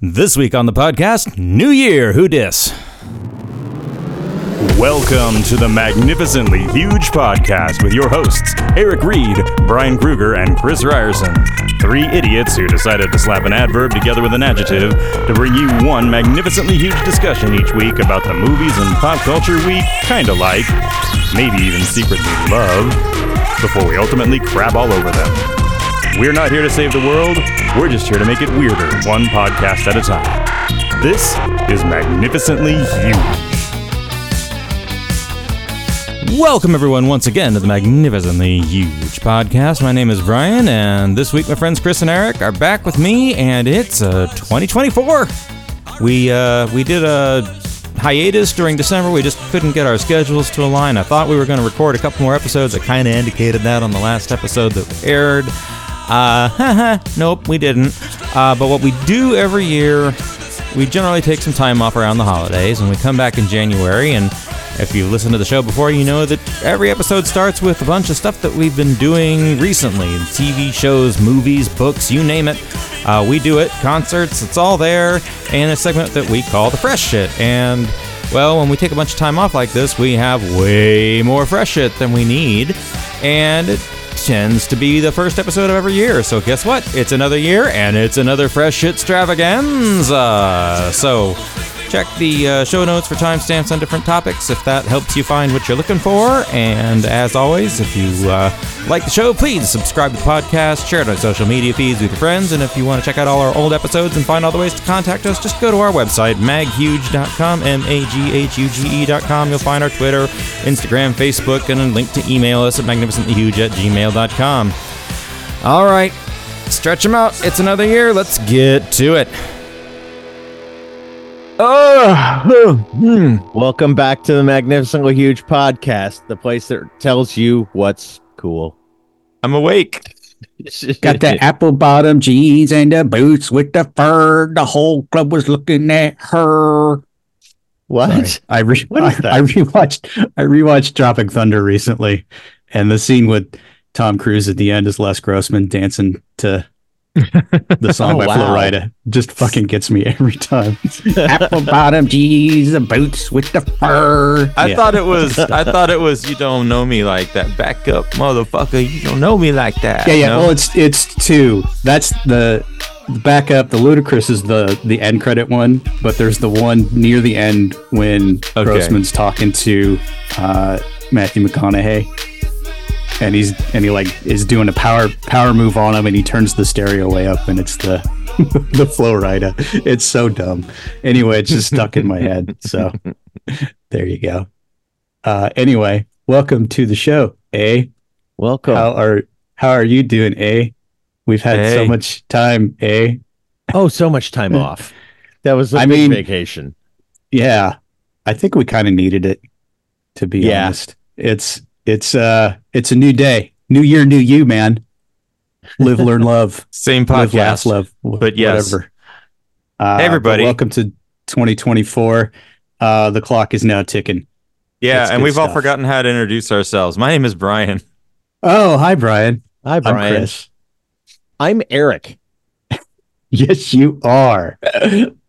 This week on the podcast, New Year, Who Dis? Welcome to the Magnificently Huge Podcast with your hosts, Eric Reed, Brian Kruger, and Chris Ryerson. Three idiots who decided to slap an adverb together with an adjective to bring you one magnificently huge discussion each week about the movies and pop culture we kinda like, maybe even secretly love, before we ultimately crap all over them. We're not here to save the world, we're just here to make it weirder, one podcast at a time. This is Magnificently Huge. Welcome everyone once again to the Magnificently Huge Podcast. My name is Brian, and this week my friends Chris and Eric are back with me, and it's 2024. We did a hiatus during December. We just couldn't get our schedules to align. I thought we were going to record a couple more episodes. I kind of indicated that on the last episode that aired. Nope, we didn't. But what we do every year, we generally take some time off around the holidays, and we come back in January, and if you've listened to the show before, you know that every episode starts with a bunch of stuff that we've been doing recently, TV shows, movies, books, you name it. We do it, concerts, it's all there, and a segment that we call The Fresh Shit, and, well, when we take a bunch of time off like this, we have way more fresh shit than we need, and it tends to be the first episode of every year, so guess what? It's another year, and it's another fresh extravaganza. So check the show notes for timestamps on different topics if that helps you find what you're looking for. And as always, if you like the show, please subscribe to the podcast, share it on social media feeds with your friends, and if you want to check out all our old episodes and find all the ways to contact us, just go to our website, maghuge.com, maghuge.com. You'll find our Twitter, Instagram, Facebook, and a link to email us at magnificentlyhuge@gmail.com. All right, stretch them out. It's another year. Let's get to it. Welcome back to the Magnificently Huge Podcast, the place that tells you what's cool. I'm awake. Got the apple bottom jeans and the boots with the fur. The whole club was looking at her. What? Sorry. I rewatched Tropic Thunder recently, and the scene with Tom Cruise at the end is Les Grossman dancing to the song by Florida just fucking gets me every time. Apple bottom jeans and boots with the fur. I thought it was you don't know me like that. Back up, motherfucker, you don't know me like that. Yeah, yeah. You know? Well, it's two. That's the back up. The Ludicrous is the end credit one, but there's the one near the end when Grossman's talking to Matthew McConaughey. And he is doing a power move on him, and he turns the stereo way up, and it's the Flow Rider. It's so dumb. Anyway, it's just stuck in my head. So there you go. Anyway, welcome to the show, eh? Welcome. How are you doing, eh? We've had so much time, eh? Oh, so much time off. That was a big vacation. Yeah, I think we kind of needed it. To be honest, It's a new day, new year, new you, man. Live, learn, love. Same podcast, live, laugh, love. But yes, whatever. Hey, everybody, welcome to 2024. The clock is now ticking. Yeah, it's and we've all forgotten how to introduce ourselves. My name is Brian. Oh, hi, Brian. Hi, Brian. I'm Chris. I'm Eric. Yes, you are.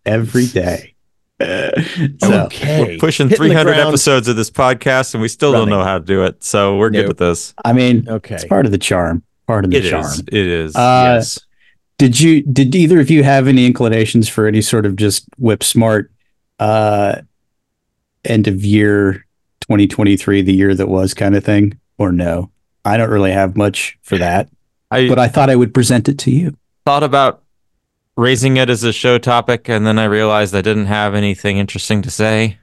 Every day. Okay. We're pushing 300 episodes of this podcast, and we still don't know how to do it. So we're good with this. I mean, it's part of the charm. It is. Yes. Did either of you have any inclinations for any sort of just whip smart end of year 2023, the year that was kind of thing, or no? I don't really have much for that. But I thought I would present it to you. Thought about raising it as a show topic, and then I realized I didn't have anything interesting to say.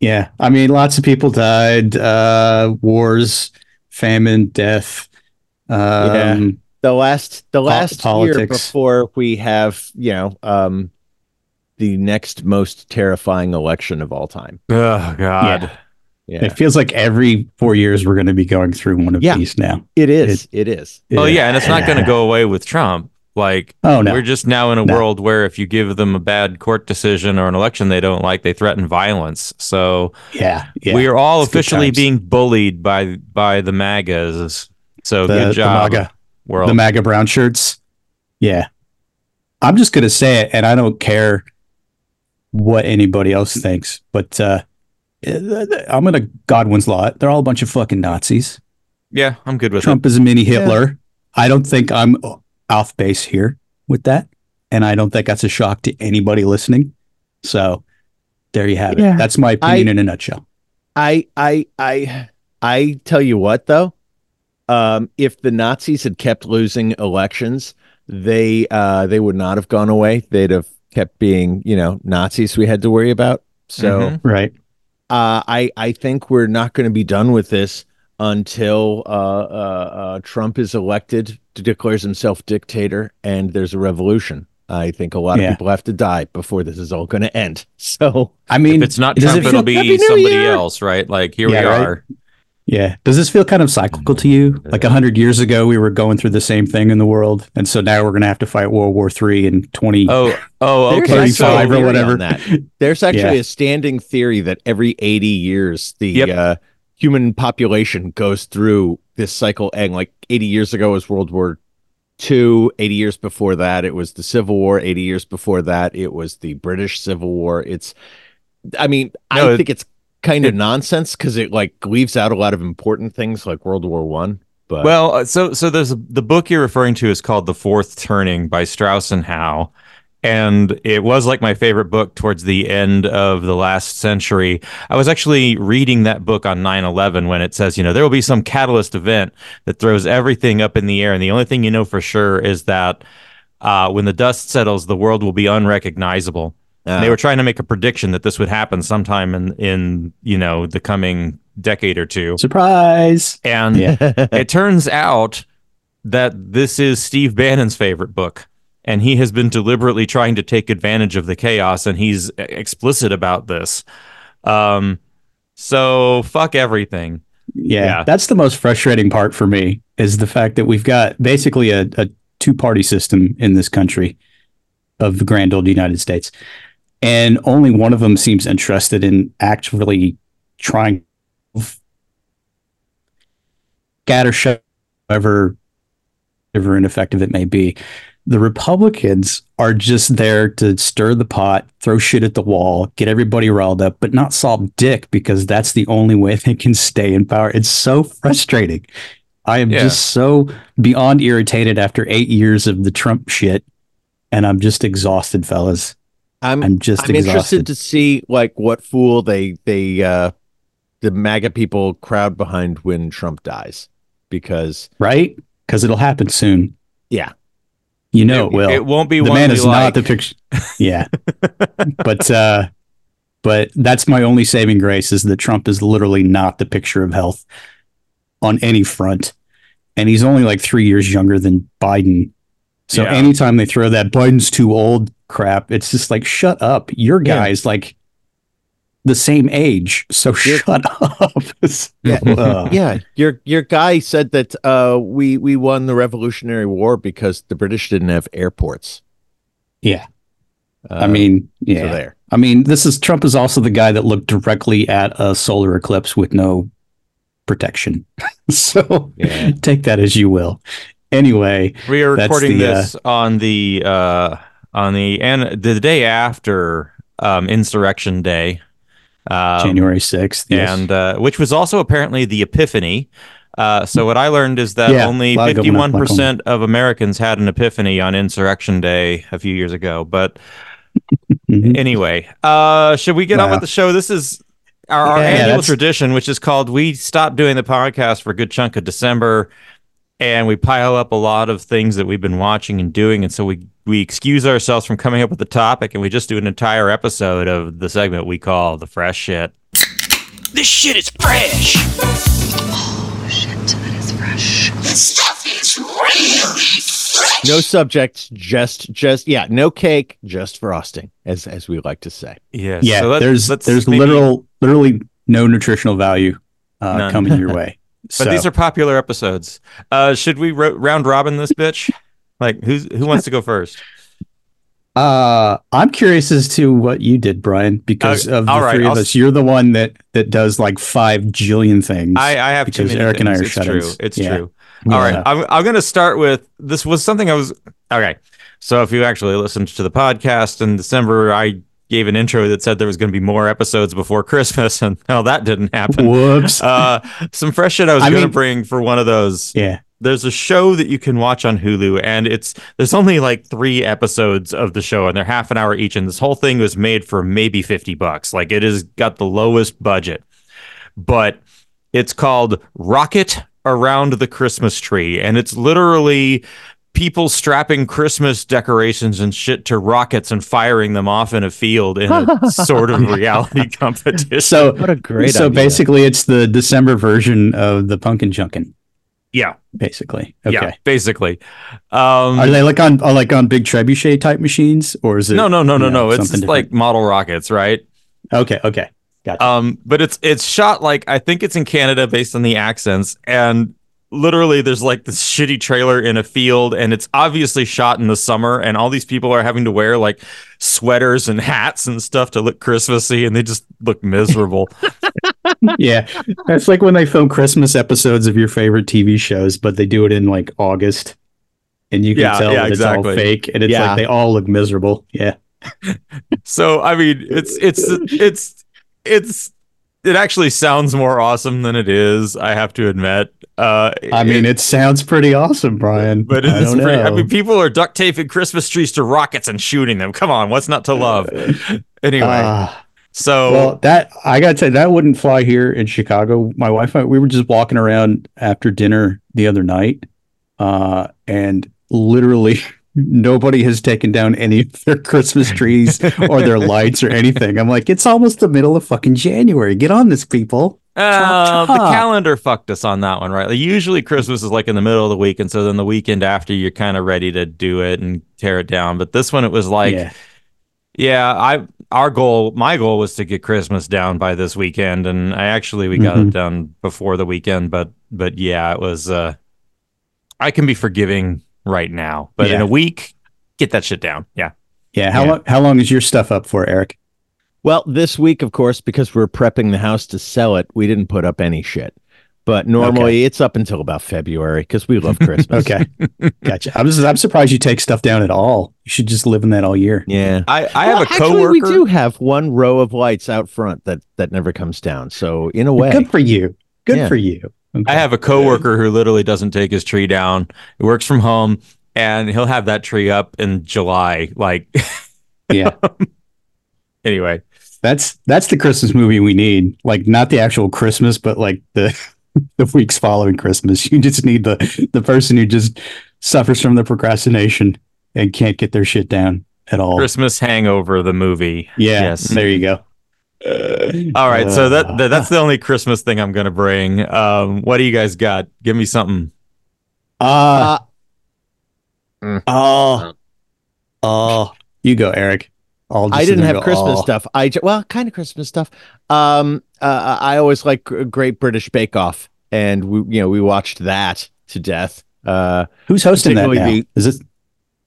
Yeah, I mean, lots of people died, wars, famine, death. The last year before we have the next most terrifying election of all time. Oh God. Yeah. Yeah. It feels like every 4 years we're going to be going through one of these now. It is. Oh yeah, and it's not going to go away with Trump. Like, oh, no. We're just now in a world where if you give them a bad court decision or an election they don't like, they threaten violence. So we are all officially being bullied by the MAGAs. So good job, the MAGA world. The MAGA brown shirts. Yeah. I'm just going to say it, and I don't care what anybody else thinks, but I'm going to Godwin's Law. They're all a bunch of fucking Nazis. Yeah, I'm good with Trump is a mini Hitler. Yeah. I don't think I'm off base here with that, and I don't think that's a shock to anybody listening. So there you have it. That's my opinion in a nutshell. I tell you what, though, if the Nazis had kept losing elections, they would not have gone away. They'd have kept being, you know, Nazis we had to worry about. So right. I think we're not going to be done with this until Trump is elected, declares himself dictator, and there's a revolution. I think a lot of people have to die before this is all going to end. So I mean, if it's not Trump, it'll be somebody else, right? Like here we are. Right? Yeah. Does this feel kind of cyclical to you? Like 100 years ago, we were going through the same thing in the world, and so now we're going to have to fight World War III in 20. Okay, 35 or whatever. There's actually a standing theory that every 80 years the human population goes through this cycle, and like 80 years ago was World War II, 80 years before that it was the Civil War, 80 years before that it was the British Civil War. I think it's kind of nonsense because it like leaves out a lot of important things like World War I. But so there's the book you're referring to is called The Fourth Turning by Strauss and Howe, and it was like my favorite book towards the end of the last century. I was actually reading that book on 9/11 when it says, you know, there will be some catalyst event that throws everything up in the air. And the only thing you know for sure is that when the dust settles, the world will be unrecognizable. And they were trying to make a prediction that this would happen sometime in you know, the coming decade or two. Surprise! And it turns out that this is Steve Bannon's favorite book. And he has been deliberately trying to take advantage of the chaos, and he's explicit about this. So fuck everything. Yeah, that's the most frustrating part for me, is the fact that we've got basically a two-party system in this country of the grand old United States. And only one of them seems interested in actually trying to scattershot, however ineffective it may be. The Republicans are just there to stir the pot, throw shit at the wall, get everybody riled up, but not solve dick, because that's the only way they can stay in power. It's so frustrating. I am just so beyond irritated after 8 years of the Trump shit, and I'm just exhausted, fellas. I'm interested to see like what fool they the MAGA people crowd behind when Trump dies, because it'll happen soon. Yeah. You know it will. It won't be the one man is like. Not the picture. Yeah, but that's my only saving grace, is that Trump is literally not the picture of health on any front, and he's only like 3 years younger than Biden. So anytime they throw that Biden's too old crap, it's just like, shut up. Your guy's like the same age, so shut up. Your guy said that we won the Revolutionary War because the British didn't have airports. So there. I mean, this is Trump is also the guy that looked directly at a solar eclipse with no protection. So take that as you will. Anyway, we are recording this on the day after Insurrection Day. January 6th. Yes. And which was also apparently the Epiphany. So what I learned is that only 51% of Americans had an epiphany on Insurrection Day a few years ago. But anyway, should we get on with the show? This is our annual tradition, which is called We Stopped Doing the Podcast for a good chunk of December. And we pile up a lot of things that we've been watching and doing. And so we excuse ourselves from coming up with the topic, and we just do an entire episode of the segment we call The Fresh Shit. This shit is fresh. Oh, shit, that is fresh. This stuff is really fresh. No subjects, just no cake, just frosting, as we like to say. Yeah, yeah. So there's literally no nutritional value coming your way. But these are popular episodes. Should we round robin this bitch? Like, who wants to go first? I'm curious as to what you did, Brian, because of the three of us, you're the one that does like 5 jillion things. I have because too many Eric things. And I are shut-ins. It's true. All right, I'm going to start with this was something I was. Okay, So if you actually listened to the podcast in December, I gave an intro that said there was going to be more episodes before Christmas, and no, that didn't happen. Whoops. Some fresh shit I was going to bring for one of those. Yeah. There's a show that you can watch on Hulu, and there's only like 3 episodes of the show, and they're half an hour each, and this whole thing was made for maybe $50. Like, it has got the lowest budget. But it's called Rocket Around the Christmas Tree, and it's literally people strapping Christmas decorations and shit to rockets and firing them off in a field in a sort of reality competition. So what a great idea. Basically it's the December version of the Pumpkin Junkin. Yeah. Basically. Okay. Yeah, basically. Are they like on big trebuchet type machines, or is it? No. It's just like model rockets, right? Okay. Gotcha. But it's shot like, I think it's in Canada based on the accents, and literally there's like this shitty trailer in a field, and it's obviously shot in the summer, and all these people are having to wear like sweaters and hats and stuff to look Christmassy, and they just look miserable. Yeah, that's like when they film Christmas episodes of your favorite TV shows, but they do it in like August, and you can tell that exactly. It's all fake, and it's like they all look miserable. Yeah. So I mean, it actually sounds more awesome than it is, I have to admit. I mean, it sounds pretty awesome, Brian. But it's pretty. I mean, people are duct taping Christmas trees to rockets and shooting them. Come on, what's not to love? Anyway, I gotta say, that wouldn't fly here in Chicago. My wife and I, we were just walking around after dinner the other night, and literally nobody has taken down any of their Christmas trees or their lights or anything. I'm like, it's almost the middle of fucking January. Get on this, people. The calendar fucked us on that one, right? Like, usually Christmas is like in the middle of the week, and so then the weekend after you're kind of ready to do it and tear it down. But this one, it was like, my goal was to get Christmas down by this weekend, and we got it done before the weekend. But yeah, it was. I can be forgiving right now, but in a week, get that shit down. Yeah. How long is your stuff up for, Eric? Well, this week, of course, because we're prepping the house to sell it, we didn't put up any shit. But normally it's up until about February, because we love Christmas. Okay. Gotcha. I'm surprised you take stuff down at all. You should just live in that all year. Yeah. I have a coworker. Actually, we do have one row of lights out front that never comes down. So in a way. Good for you. Good for you. Okay. I have a coworker who literally doesn't take his tree down. He works from home, and he'll have that tree up in July. Like, yeah. Anyway. That's the Christmas movie we need. Like, not the actual Christmas, but like the weeks following Christmas. You just need the person who just suffers from the procrastination and can't get their shit down at all. Christmas Hangover, the movie. Yeah, yes. There you go. All right, so that's the only Christmas thing I'm gonna bring. What do you guys got? Give me something. You go, Eric. I didn't have Christmas stuff. Kind of Christmas stuff. I always like Great British Bake Off, and we watched that to death. Who's hosting that now? Is it?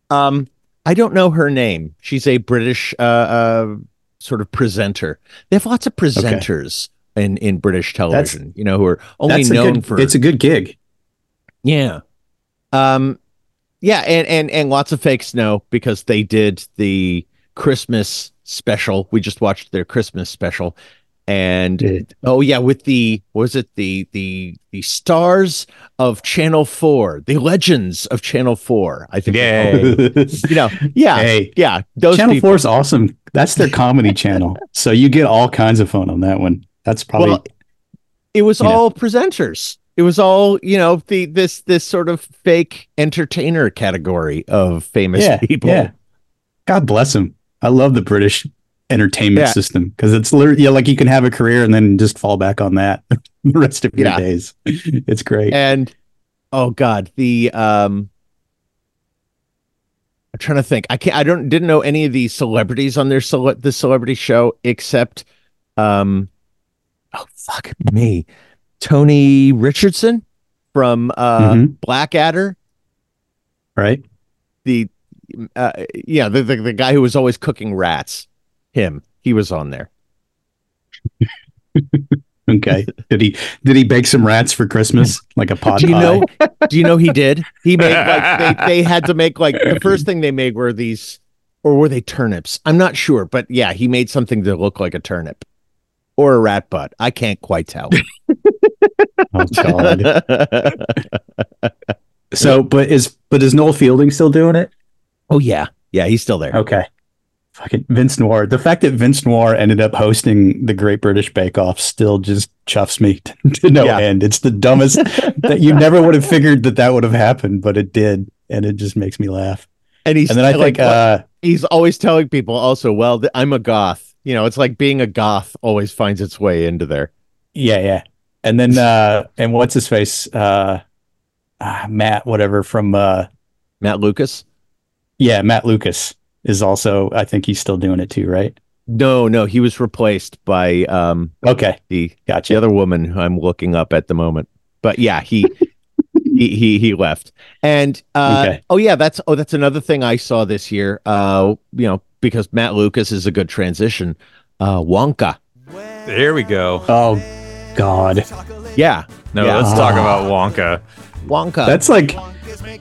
I don't know her name. She's a British sort of presenter. They have lots of presenters in British television. Who are only known for. It's a good gig. Yeah. Yeah, and lots of fake snow, because they did the Christmas special. We just watched their Christmas special, and with the stars of Channel 4, the legends of Channel 4. I think, those Channel 4 is awesome. That's their comedy channel, so you get all kinds of fun on that one. That's probably it was all presenters. It was all this sort of fake entertainer category of famous people. Yeah. God bless them. I love the British entertainment system, because it's literally like you can have a career and then just fall back on that the rest of your days. It's great. And I'm trying to think. I didn't know any of the celebrities on their the celebrity show, except Tony Richardson from Blackadder. Right. The guy who was always cooking rats, he was on there. Okay. Did he bake some rats for Christmas? Like a pot pie? Do you know he did? He made like they had to make like the first thing they made were these, or were they turnips? I'm not sure, but yeah, he made something that looked like a turnip or a rat butt. I can't quite tell. Oh God. So, but is Noel Fielding still doing it? Oh yeah. Yeah, he's still there. Okay. Fucking Vince Noir. The fact that Vince Noir ended up hosting the Great British Bake Off still just chuffs me to no end. It's the dumbest that you never would have figured that would have happened, but it did, and it just makes me laugh. And I think he's always telling people also, well, I'm a goth. You know, it's like being a goth always finds its way into there. Yeah, yeah. And then and what's his face? Matt, whatever from Matt Lucas. Yeah, Matt Lucas is also, I think he's still doing it too, right? No, he was replaced by the other woman who I'm looking up at the moment. But yeah, he left. And that's another thing I saw this year. You know, because Matt Lucas is a good transition. Wonka. There we go. Oh God. Yeah. No, let's talk about Wonka. Wonka.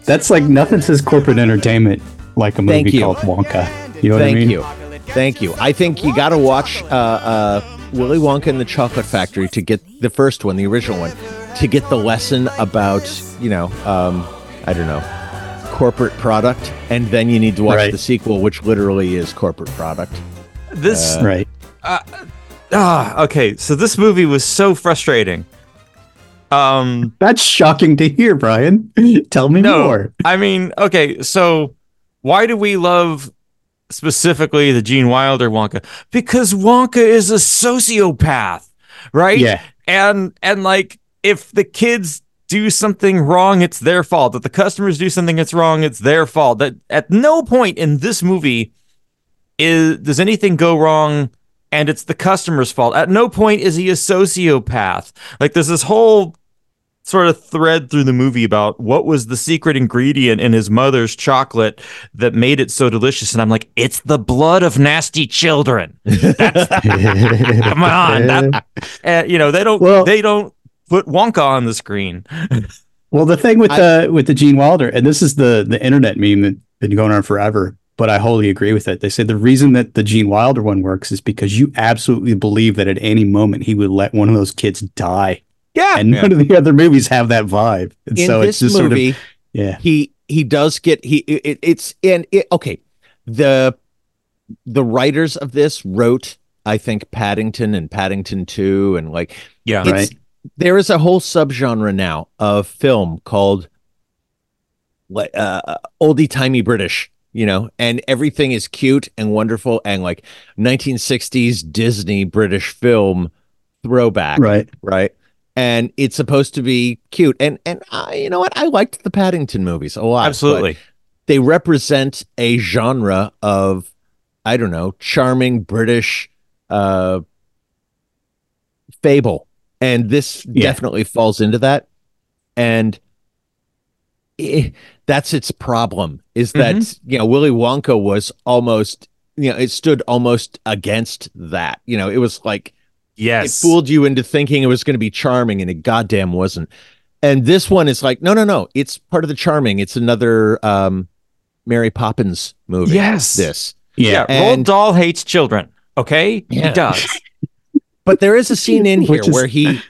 That's like nothing says corporate entertainment like a movie called Wonka. You know what I mean? Thank you. I think you got to watch Willy Wonka and the Chocolate Factory to get the first one, the original one, to get the lesson about, you know, I don't know, corporate product. And then you need to watch the sequel, which literally is corporate product. Okay, so this movie was so frustrating. That's shocking to hear, Brian. Tell me more. I mean, okay, so why do we love specifically the Gene Wilder Wonka? Because Wonka is a sociopath, right? Yeah. And like, if the kids do something wrong, it's their fault. If the customers do something that's wrong, it's their fault. That at no point in this movie does anything go wrong and it's the customer's fault. At no point is he a sociopath. Like, there's this whole sort of thread through the movie about what was the secret ingredient in his mother's chocolate that made it so delicious. And I'm like, it's the blood of nasty children. Come on. They don't put Wonka on the screen. Well, the thing with the Gene Wilder, and this is the internet meme that's been going on forever, but I wholly agree with it. They say the reason that the Gene Wilder one works is because you absolutely believe that at any moment he would let one of those kids die. Yeah. And none of the other movies have that vibe. And in so it's this just movie, sort of, yeah. He does get the writers of this wrote, I think, Paddington and Paddington 2 and like, yeah, right. There is a whole subgenre now of film called oldie-timey British, you know, and everything is cute and wonderful and like 1960s Disney British film throwback. Right. And it's supposed to be cute. And I, you know what? I liked the Paddington movies a lot. Absolutely. They represent a genre of, I don't know, charming British fable. And this definitely falls into that. And that's its problem is that, you know, Willy Wonka was almost, you know, it stood almost against that. You know, it was like, yes, it fooled you into thinking it was going to be charming, and it goddamn wasn't. And this one is like, no. It's part of the charming. It's another Mary Poppins movie. Yes. This. Yeah. Roald Dahl hates children. Okay? Yeah. He does. But there is a scene in here where he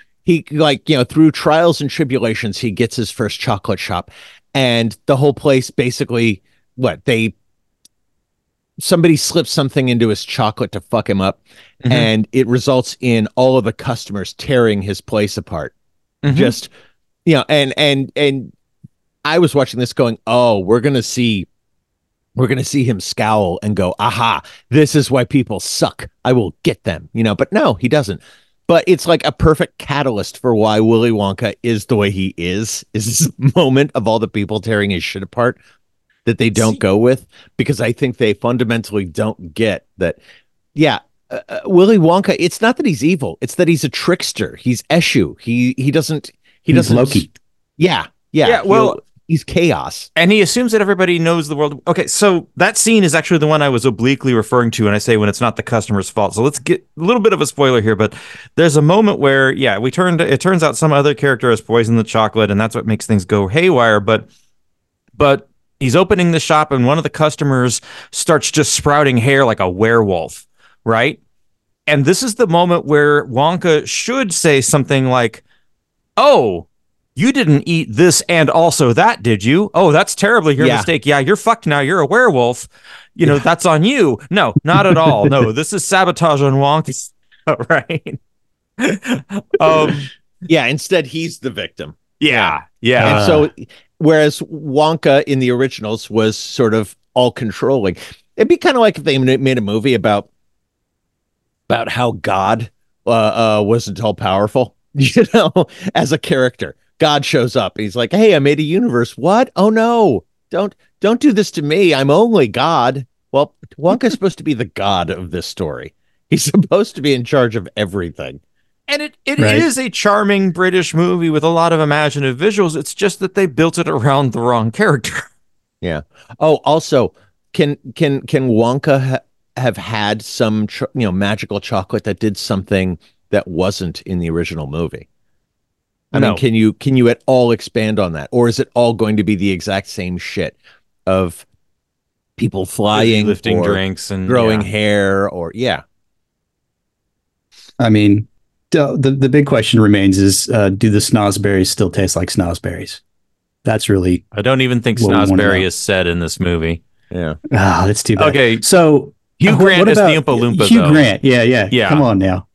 like, you know, through trials and tribulations, he gets his first chocolate shop. And the whole place basically, somebody slips something into his chocolate to fuck him up, and it results in all of the customers tearing his place apart. Just, you know, and I was watching this going, oh, we're going to see him scowl and go, aha, this is why people suck. I will get them, you know, but no, he doesn't. But it's like a perfect catalyst for why Willy Wonka is the way he is this moment of all the people tearing his shit apart that they don't go with, because I think they fundamentally don't get that. Yeah. Willy Wonka, it's not that he's evil. It's that he's a trickster. He's Eshu. He doesn't, he's Loki. Yeah. Well, he's chaos. And he assumes that everybody knows the world. Okay, so that scene is actually the one I was obliquely referring to, and I say when it's not the customer's fault. So let's get a little bit of a spoiler here, but there's a moment where, yeah, it turns out some other character has poisoned the chocolate, and that's what makes things go haywire, but he's opening the shop, and one of the customers starts just sprouting hair like a werewolf, right? And this is the moment where Wonka should say something like, oh, you didn't eat this and also that, did you? Oh, that's terribly your mistake. Yeah, you're fucked now. You're a werewolf. You know, that's on you. No, not at all. No, this is sabotage on Wonka. All right. Yeah, instead, he's the victim. Yeah, yeah. And so, whereas Wonka in the originals was sort of all controlling. It'd be kind of like if they made a movie about how God wasn't all powerful, you know, as a character. God shows up. He's like, hey, I made a universe. What? Oh, no, don't do this to me. I'm only God. Well, Wonka's supposed to be the god of this story. He's supposed to be in charge of everything. And it is a charming British movie with a lot of imaginative visuals. It's just that they built it around the wrong character. Yeah. Oh, also, can Wonka have had some, magical chocolate that did something that wasn't in the original movie? I mean, can you at all expand on that? Or is it all going to be the exact same shit of people flying, lifting drinks and growing hair or. I mean, the big question remains is, do the snozberries still taste like snozberries? That's really... I don't even think snozberry is said in this movie. Yeah. Ah, that's too bad. Okay. So Hugh Grant is the Oompa Loompa, Hugh Grant. Yeah. Come on now.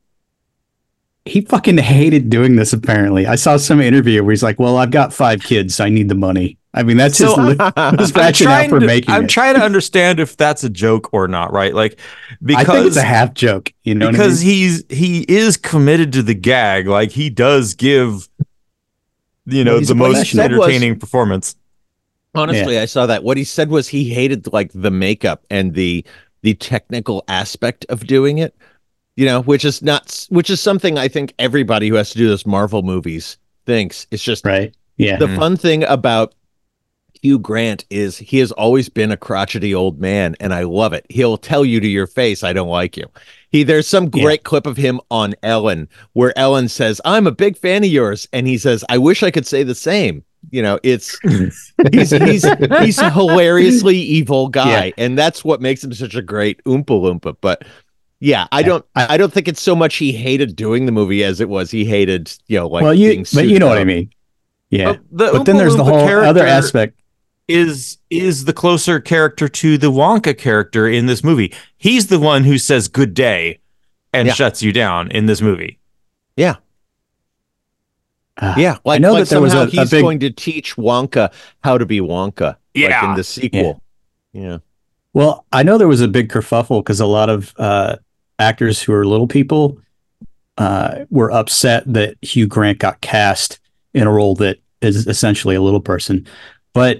He fucking hated doing this, apparently. I saw some interview where he's like, well, I've got 5 kids, so I need the money. I mean, that's so his rationale for making it. I'm trying to understand if that's a joke or not, right? Like, because I think it's a half joke, you know? Because what I mean? He is committed to the gag. Like, he does give, the most entertaining performance. Honestly, yeah. I saw that. What he said was he hated, like, the makeup and the technical aspect of doing it. You know, which is something I think everybody who has to do this Marvel movies thinks. It's just right. Yeah. The fun thing about Hugh Grant is he has always been a crotchety old man, and I love it. He'll tell you to your face, I don't like you. There's some great clip of him on Ellen where Ellen says, I'm a big fan of yours, and he says, I wish I could say the same. You know, it's he's a hilariously evil guy, and that's what makes him such a great Oompa Loompa. But yeah, I don't think it's so much he hated doing the movie as it was he hated, being sued. But you know what I mean. Yeah. But then there's the whole other aspect. Is the closer character to the Wonka character in this movie. He's the one who says good day and shuts you down in this movie. Yeah. Yeah. Like, I know that there was he's going to teach Wonka how to be Wonka. Yeah. Like in the sequel. Yeah. Well, I know there was a big kerfuffle because a lot of actors who are little people were upset that Hugh Grant got cast in a role that is essentially a little person. But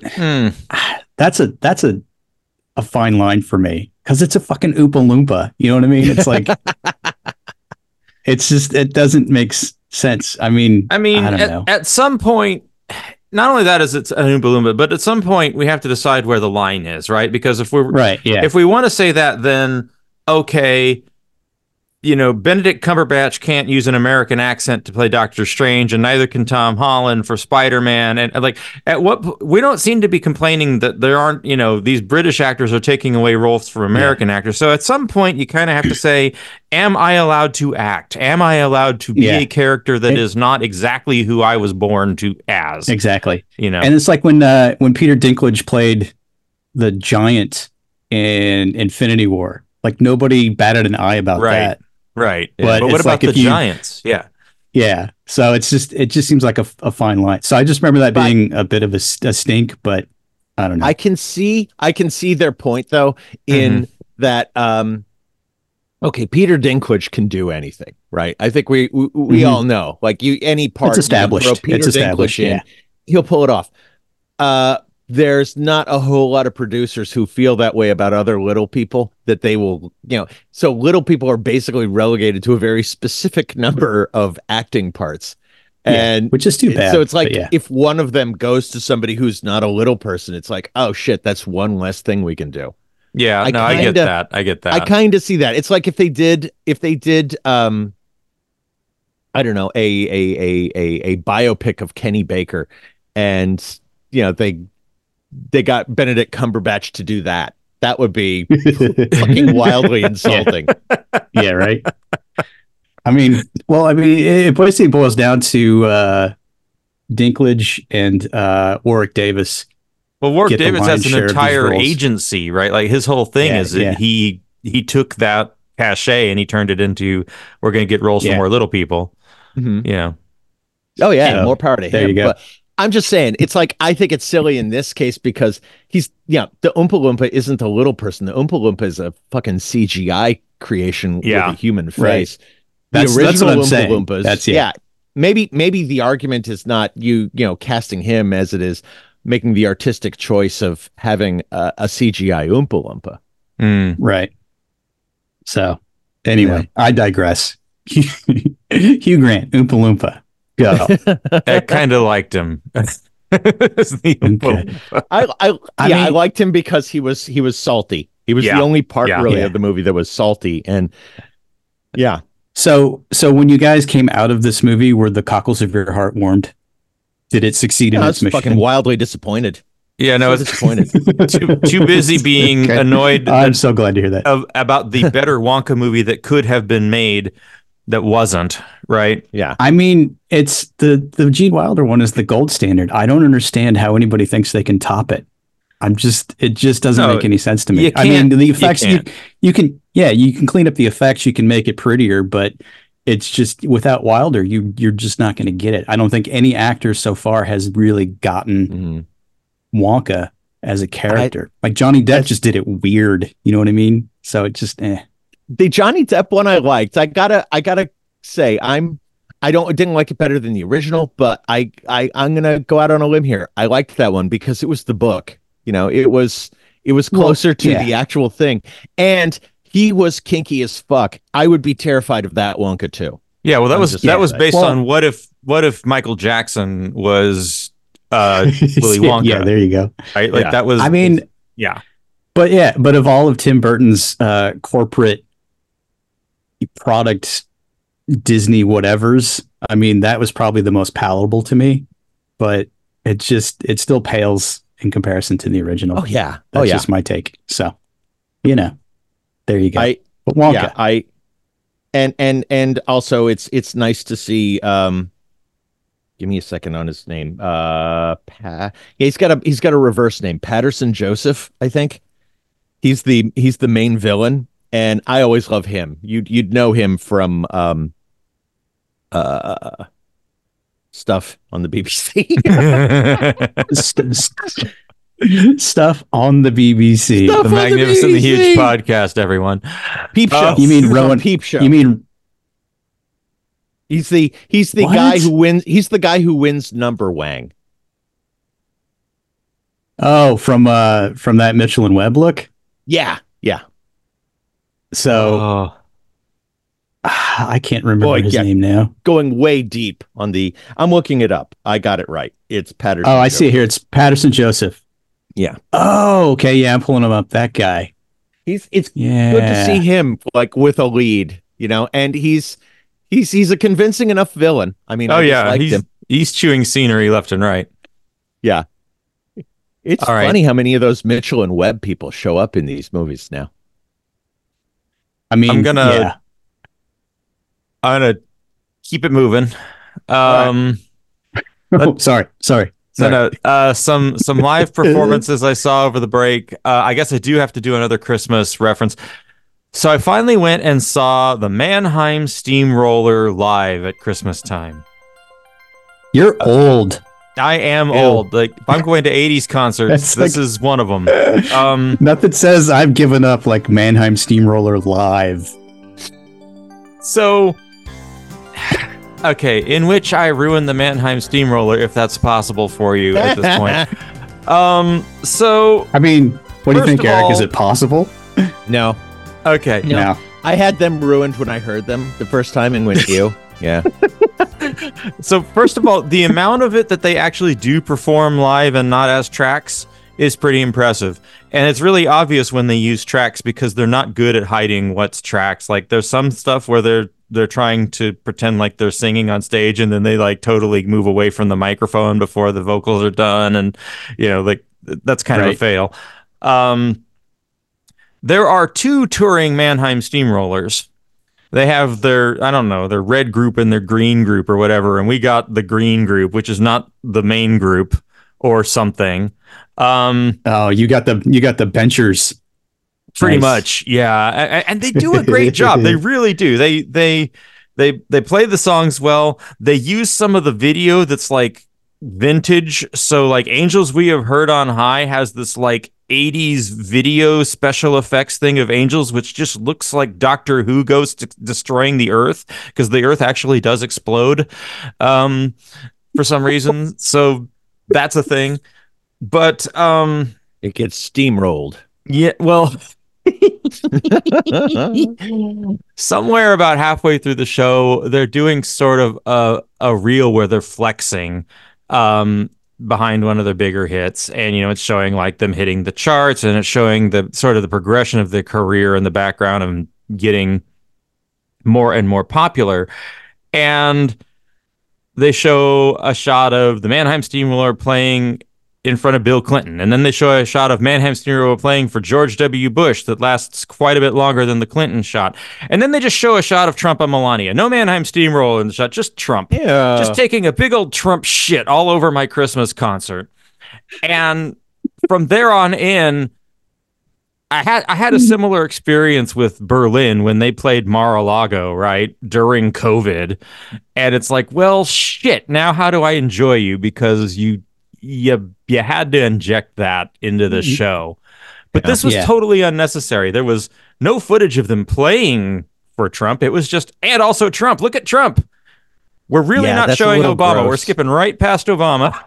that's a fine line for me because it's a fucking Oompa Loompa. You know what I mean? It's like, it's just, it doesn't make sense. I mean, I don't know. At some point, not only that is it's an Oompa Loompa, but at some point we have to decide where the line is, right? Because if we want to say that, then okay, Benedict Cumberbatch can't use an American accent to play Doctor Strange, and neither can Tom Holland for Spider-Man. And like, at what we don't seem to be complaining that there aren't, these British actors are taking away roles from American actors. So at some point, you kind of have to say, am I allowed to act? Am I allowed to be a character that is not exactly who I was born to as? Exactly. And it's like when Peter Dinklage played the giant in Infinity War. Like, nobody batted an eye about that. Right. But what about the Giants? Yeah. Yeah. So it just seems like a fine line. So I just remember that being a bit of a stink, but I don't know. I can see their point, though, in that. Okay, Peter Dinklage can do anything. Right. I think we all know, like, any part. It's established. It's established. Yeah. He'll pull it off. There's not a whole lot of producers who feel that way about other little people that they will, so little people are basically relegated to a very specific number of acting parts. And which is too bad. So it's like, if one of them goes to somebody who's not a little person, it's like, oh shit, that's one less thing we can do. Yeah, I get that. I kind of see that. It's like if they did, I don't know, a biopic of Kenny Baker, and you know they got Benedict Cumberbatch to do that. That would be fucking wildly insulting. Yeah, right. I mean, it basically boils down to Dinklage and Warwick Davis. Well, Warwick Davis has an entire agency, right? Like his whole thing is that he took that cachet and he turned it into, we're going to get roles for more little people. Mm-hmm. Yeah. Oh yeah, more power to him. There you go. But I'm just saying, it's like, I think it's silly in this case because the Oompa Loompa isn't a little person. The Oompa Loompa is a fucking CGI creation with a human face. Right. That's what I'm saying. Loompas, maybe the argument is not you casting him as it is making the artistic choice of having a CGI Oompa Loompa. Mm. Right. So anyway, I digress. Hugh Grant, Oompa Loompa, go. I kind of liked him. I liked him because he was salty. He was the only part of the movie that was salty, and yeah. So when you guys came out of this movie, were the cockles of your heart warmed? Did it succeed in its mission? I was fucking wildly disappointed. Yeah, no, I was disappointed. Too busy being annoyed. I'm so glad to hear that. About the better Wonka movie that could have been made that wasn't, right? Yeah. I mean, it's the Gene Wilder one is the gold standard. I don't understand how anybody thinks they can top it. It just doesn't make any sense to me. I mean, the effects you can clean up the effects, you can make it prettier, but it's just without Wilder, you're just not going to get it. I don't think any actor so far has really gotten Wonka as a character. Johnny Depp just did it weird, you know what I mean? So it just The Johnny Depp one I liked. I gotta say I didn't like it better than the original, but I'm gonna go out on a limb here. I liked that one because it was the book. You know, it was closer to the actual thing, and he was kinky as fuck. I would be terrified of that Wonka too. Yeah, well, that was based on what if Michael Jackson was Willy Wonka? Yeah, there you go. Right, like that was. I mean, but of all of Tim Burton's corporate product, Disney whatevers, I mean, that was probably the most palatable to me. But it still pales in comparison to the original. Oh yeah. That's just my take. So, there you go. But Wonka. Yeah, and also it's nice to see, give me a second on his name. He's got a reverse name, Patterson Joseph, I think. He's the main villain, and I always love him. You'd know him from, stuff on the BBC. Stuff on the BBC. The Magnificently Huge Podcast, everyone. Peep Show. You mean Rowan Peep Show? You mean he's the guy who wins? He's the guy who wins number Wang. Oh, from that Mitchell and Webb look. Yeah. So. I can't remember his name now. Going way deep on I'm looking it up. I got it right. It's Patterson. Oh, I see it here. It's Patterson Joseph. Yeah. Oh, okay. Yeah, I'm pulling him up. That guy. It's good to see him like with a lead, and he's a convincing enough villain. I mean, he's chewing scenery left and right. Yeah. It's funny how many of those Mitchell and Webb people show up in these movies now. I mean, I'm gonna keep it moving. Sorry. No. Some live performances I saw over the break. I guess I do have to do another Christmas reference. So I finally went and saw the Mannheim Steamroller live at Christmas time. You're old. I am old. Like, if I'm going to 80s concerts, this is one of them. Nothing says I've given up like Mannheim Steamroller live. So. Okay, in which I ruined the Mannheim Steamroller, if that's possible for you at this point. I mean, what do you think, Eric? Is it possible? No. Okay. No. I had them ruined when I heard them the first time and went, ew. Yeah. So first of all, the amount of it that they actually do perform live and not as tracks is pretty impressive. And it's really obvious when they use tracks because they're not good at hiding what's tracks. Like there's some stuff where they're trying to pretend like they're singing on stage and then they like totally move away from the microphone before the vocals are done. And, you know, like that's kind of a fail. There are two touring Mannheim Steamrollers. They have their, I don't know, their red group and their green group or whatever. And we got the green group, which is not the main group or something. Oh, you got the benchers. Pretty much. Yeah. And they do a great job. They really do. They play the songs well. They use some of the video that's like vintage. So like Angels We Have Heard on High has this like 80s video special effects thing of Angels, which just looks like Doctor Who goes to destroying the Earth because the Earth actually does explode for some reason. So that's a thing. But it gets steamrolled. Yeah, well, somewhere about halfway through the show, they're doing sort of a reel where they're flexing behind one of their bigger hits. And, you know, it's showing like them hitting the charts and it's showing the sort of the progression of their career in the background and getting more and more popular. And they show a shot of the Mannheim Steamroller playing in front of Bill Clinton. And then they show a shot of Mannheim Steamroller playing for George W. Bush that lasts quite a bit longer than the Clinton shot. And then they just show a shot of Trump and Melania. No Mannheim Steamroller in the shot, just Trump. Yeah. Just taking a big old Trump shit all over my Christmas concert. And from there on in, I had a similar experience with Berlin when they played Mar-a-Lago, right, during COVID. And it's like, well, shit, now how do I enjoy you? Because you had to inject that into the show. But this was totally unnecessary. There was no footage of them playing for Trump. It was just, and also Trump. Look at Trump. We're really not showing Obama. Gross. We're skipping right past Obama.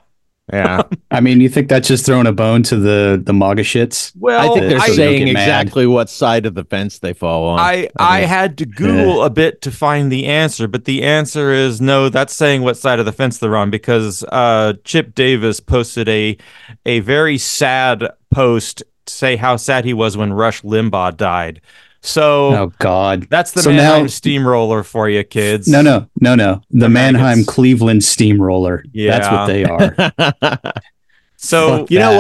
Yeah. I mean, you think that's just throwing a bone to the MAGA shits? Well, I think they're saying exactly what side of the fence they fall on. I had to Google a bit to find the answer, but the answer is no, that's saying what side of the fence they're on, because Chip Davis posted a very sad post to say how sad he was when Rush Limbaugh died. So, oh God, that's the Mannheim Steamroller for you, kids. No. The Mannheim Cleveland Steamroller. Yeah, that's what they are. So you know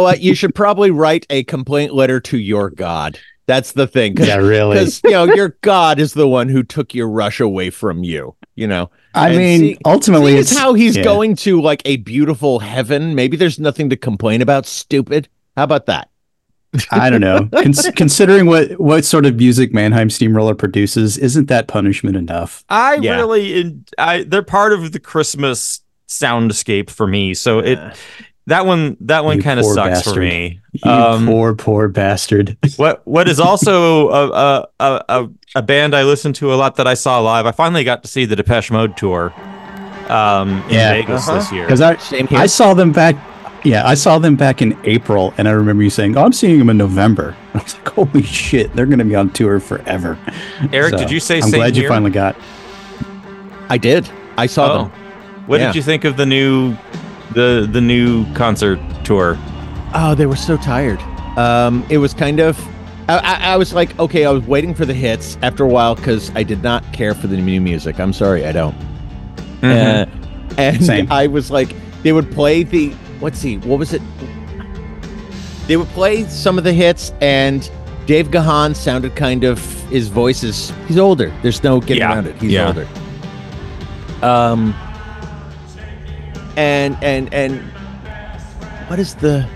what? You should probably write a complaint letter to your God. That's the thing. Yeah, really. Because you know your God is the one who took your Rush away from you. You know, ultimately, it's how he's going to like a beautiful heaven. Maybe there's nothing to complain about. Stupid. How about that? I don't know. Considering what sort of music Mannheim Steamroller produces, isn't that punishment enough? They're part of the Christmas soundscape for me. So that one kind of sucks for me. You poor bastard. What is also a band I listen to a lot that I saw live. I finally got to see the Depeche Mode tour in Vegas this year. Because I saw them back. Yeah, I saw them back in April, and I remember you saying, "Oh, I'm seeing them in November." I was like, "Holy shit, they're going to be on tour forever." Eric, so, did you say? I'm glad you finally got. I did. I saw them. What did you think of the new concert tour? Oh, they were so tired. It was kind of. I was like, okay, I was waiting for the hits after a while because I did not care for the new music. I'm sorry, I don't. Mm-hmm. And same. I was like, they would play the. Let's see, what was it? They would play some of the hits, and Dave Gahan sounded kind of, his voice is, he's older. There's no getting around it. He's older. And what is the,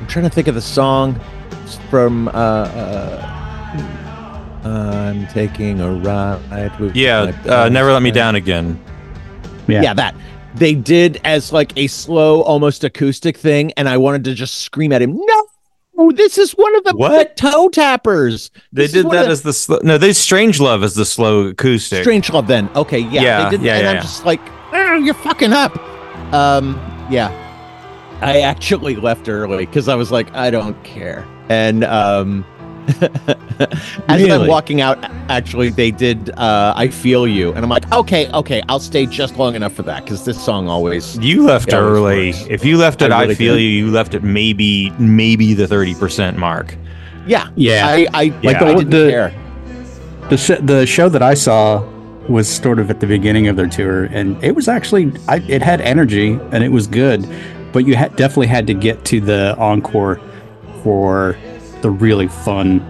I'm trying to think of the song from, I'm taking a ride with Never Let Me Down Again. Yeah, that. They did as like a slow, almost acoustic thing, and I wanted to just scream at him, "No, this is one of the toe tappers." They did that as the slow. No, they Strange Love as the slow acoustic. Strange Love, then okay, yeah, they did, yeah, and I'm just like, "Oh, you're fucking up." I actually left early because I was like, I don't care, and As really? I'm walking out, actually, they did I Feel You. And I'm like, okay, I'll stay just long enough for that, because this song always... You left early. Works. If you left at I Feel You left at maybe the 30% mark. Yeah. Yeah. I didn't care. The show that I saw was sort of at the beginning of their tour, and it was actually... it had energy, and it was good, but you definitely had to get to the encore for... the really fun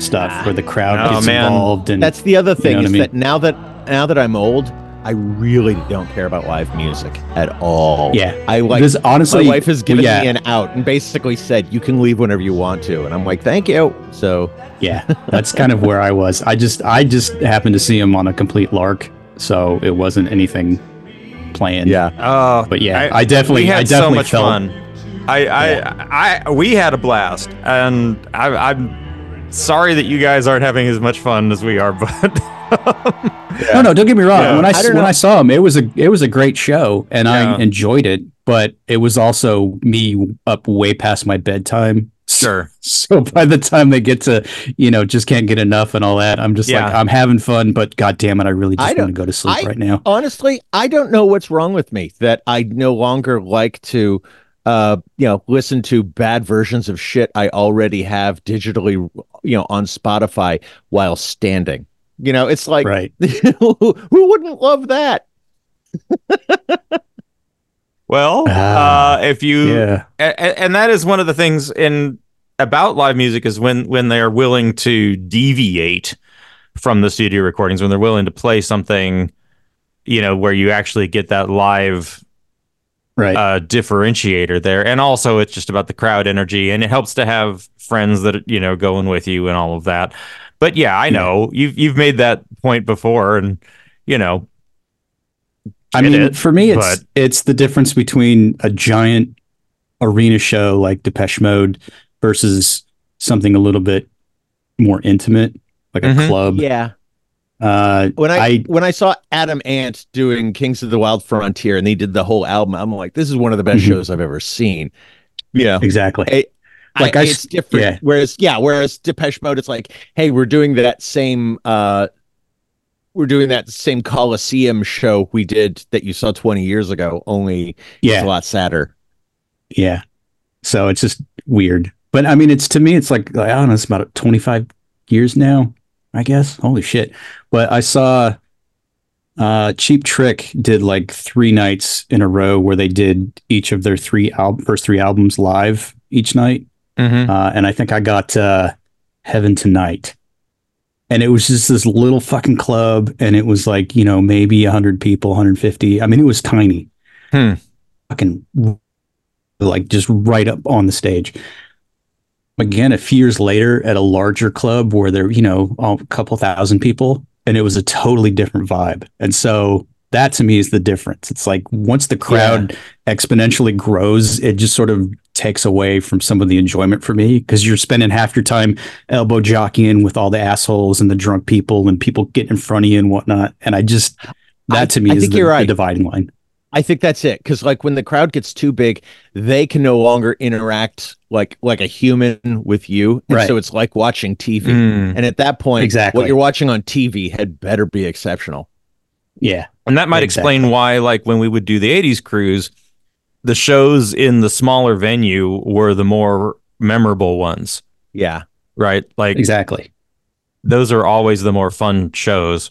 stuff where the crowd gets involved. And that's the other thing, you know, is that now that I'm old, I really don't care about live music at all. Yeah, I like this, honestly. My wife has given me an out and basically said you can leave whenever you want to, and I'm like, thank you. So yeah, that's kind of where I was. I just happened to see him on a complete lark, so it wasn't anything planned. Yeah. But yeah, I definitely so much fun. We had a blast, and I'm sorry that you guys aren't having as much fun as we are. But no, don't get me wrong. Yeah. When I saw him, it was a great show, and I enjoyed it. But it was also me up way past my bedtime. Sure. So by the time they get to, just can't get enough and all that, I'm just like, I'm having fun, but God damn it, I really just want to go to sleep right now. Honestly, I don't know what's wrong with me that I no longer like to. Listen to bad versions of shit I already have digitally, on Spotify while standing. It's like, right. Who wouldn't love that? Well, if you, and that is one of the things about live music is when they are willing to deviate from the studio recordings, when they're willing to play something, where you actually get that live. Right. Differentiator there, and also it's just about the crowd energy, and it helps to have friends that going with you and all of that. But yeah, I know you've made that point before, and I mean, for me, it's the difference between a giant arena show like Depeche Mode versus something a little bit more intimate, like a club. Yeah. When I saw Adam Ant doing Kings of the Wild Frontier and they did the whole album, I'm like, this is one of the best shows I've ever seen. Yeah, exactly. It's different. Yeah. Whereas Depeche Mode, it's like, hey, we're doing that same Coliseum show we did that you saw 20 years ago, only it's a lot sadder. Yeah. So it's just weird. But I mean, it's like I don't know, it's about 25 years now, I guess. Holy shit. But I saw Cheap Trick did like 3 nights in a row where they did each of their first 3 albums live each night. Mm-hmm. And I think I got Heaven Tonight. And it was just this little fucking club. And it was like, maybe 100 people, 150. I mean, it was tiny. Fucking like just right up on the stage. Again, a few years later at a larger club where there, a couple thousand people, and it was a totally different vibe. And so that to me is the difference. It's like once the crowd exponentially grows, it just sort of takes away from some of the enjoyment for me, because you're spending half your time elbow jockeying with all the assholes and the drunk people and people getting in front of you and whatnot. And I think the dividing line. I think that's it, because like when the crowd gets too big, they can no longer interact like a human with you, and so it's like watching TV. And at that point, what you're watching on TV had better be exceptional. Yeah, and that might explain why, like when we would do the '80s cruise, the shows in the smaller venue were the more memorable ones. Yeah, right. Like exactly, those are always the more fun shows.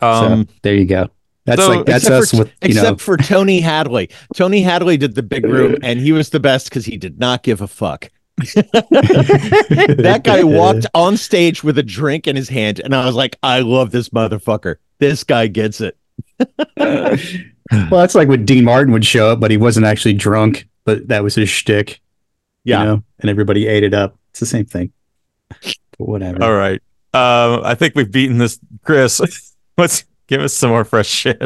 So, there you go. Except for Tony Hadley. Tony Hadley did the big room, and he was the best because he did not give a fuck. That guy walked on stage with a drink in his hand, and I was like, I love this motherfucker. This guy gets it. Well, that's like when Dean Martin would show up, but he wasn't actually drunk, but that was his shtick. Yeah. And everybody ate it up. It's the same thing. But whatever. All right. I think we've beaten this, Chris. What's... Give us some more fresh shit.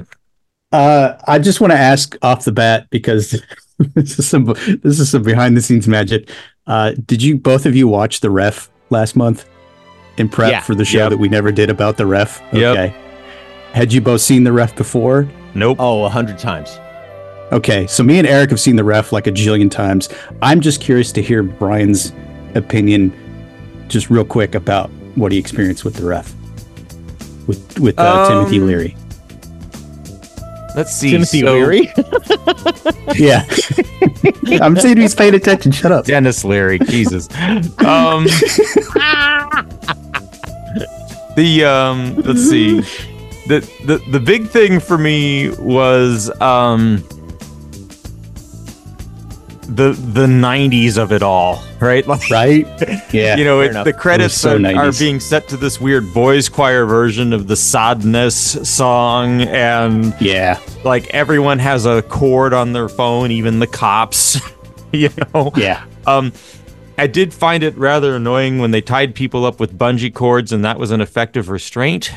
I just want to ask off the bat, because this is some behind the scenes magic. Did you both of you watch The Ref last month in prep for the show that we never did about The Ref? Okay. Yep. Had you both seen The Ref before? Nope. Oh, 100 times. Okay, so me and Eric have seen The Ref like a jillion times. I'm just curious to hear Brian's opinion just real quick about what he experienced with The Ref, with Timothy Leary. Let's see. Timothy Leary? Yeah. I'm saying he's paying attention. Shut up. Dennis Leary. Jesus. Let's see. The big thing for me was the 90s of it all, right? Right? Yeah. You know, the credits are being set to this weird boys choir version of the Sadness song, and yeah, like everyone has a chord on their phone, even the cops. You know? Yeah. I did find it rather annoying when they tied people up with bungee cords, and that was an effective restraint.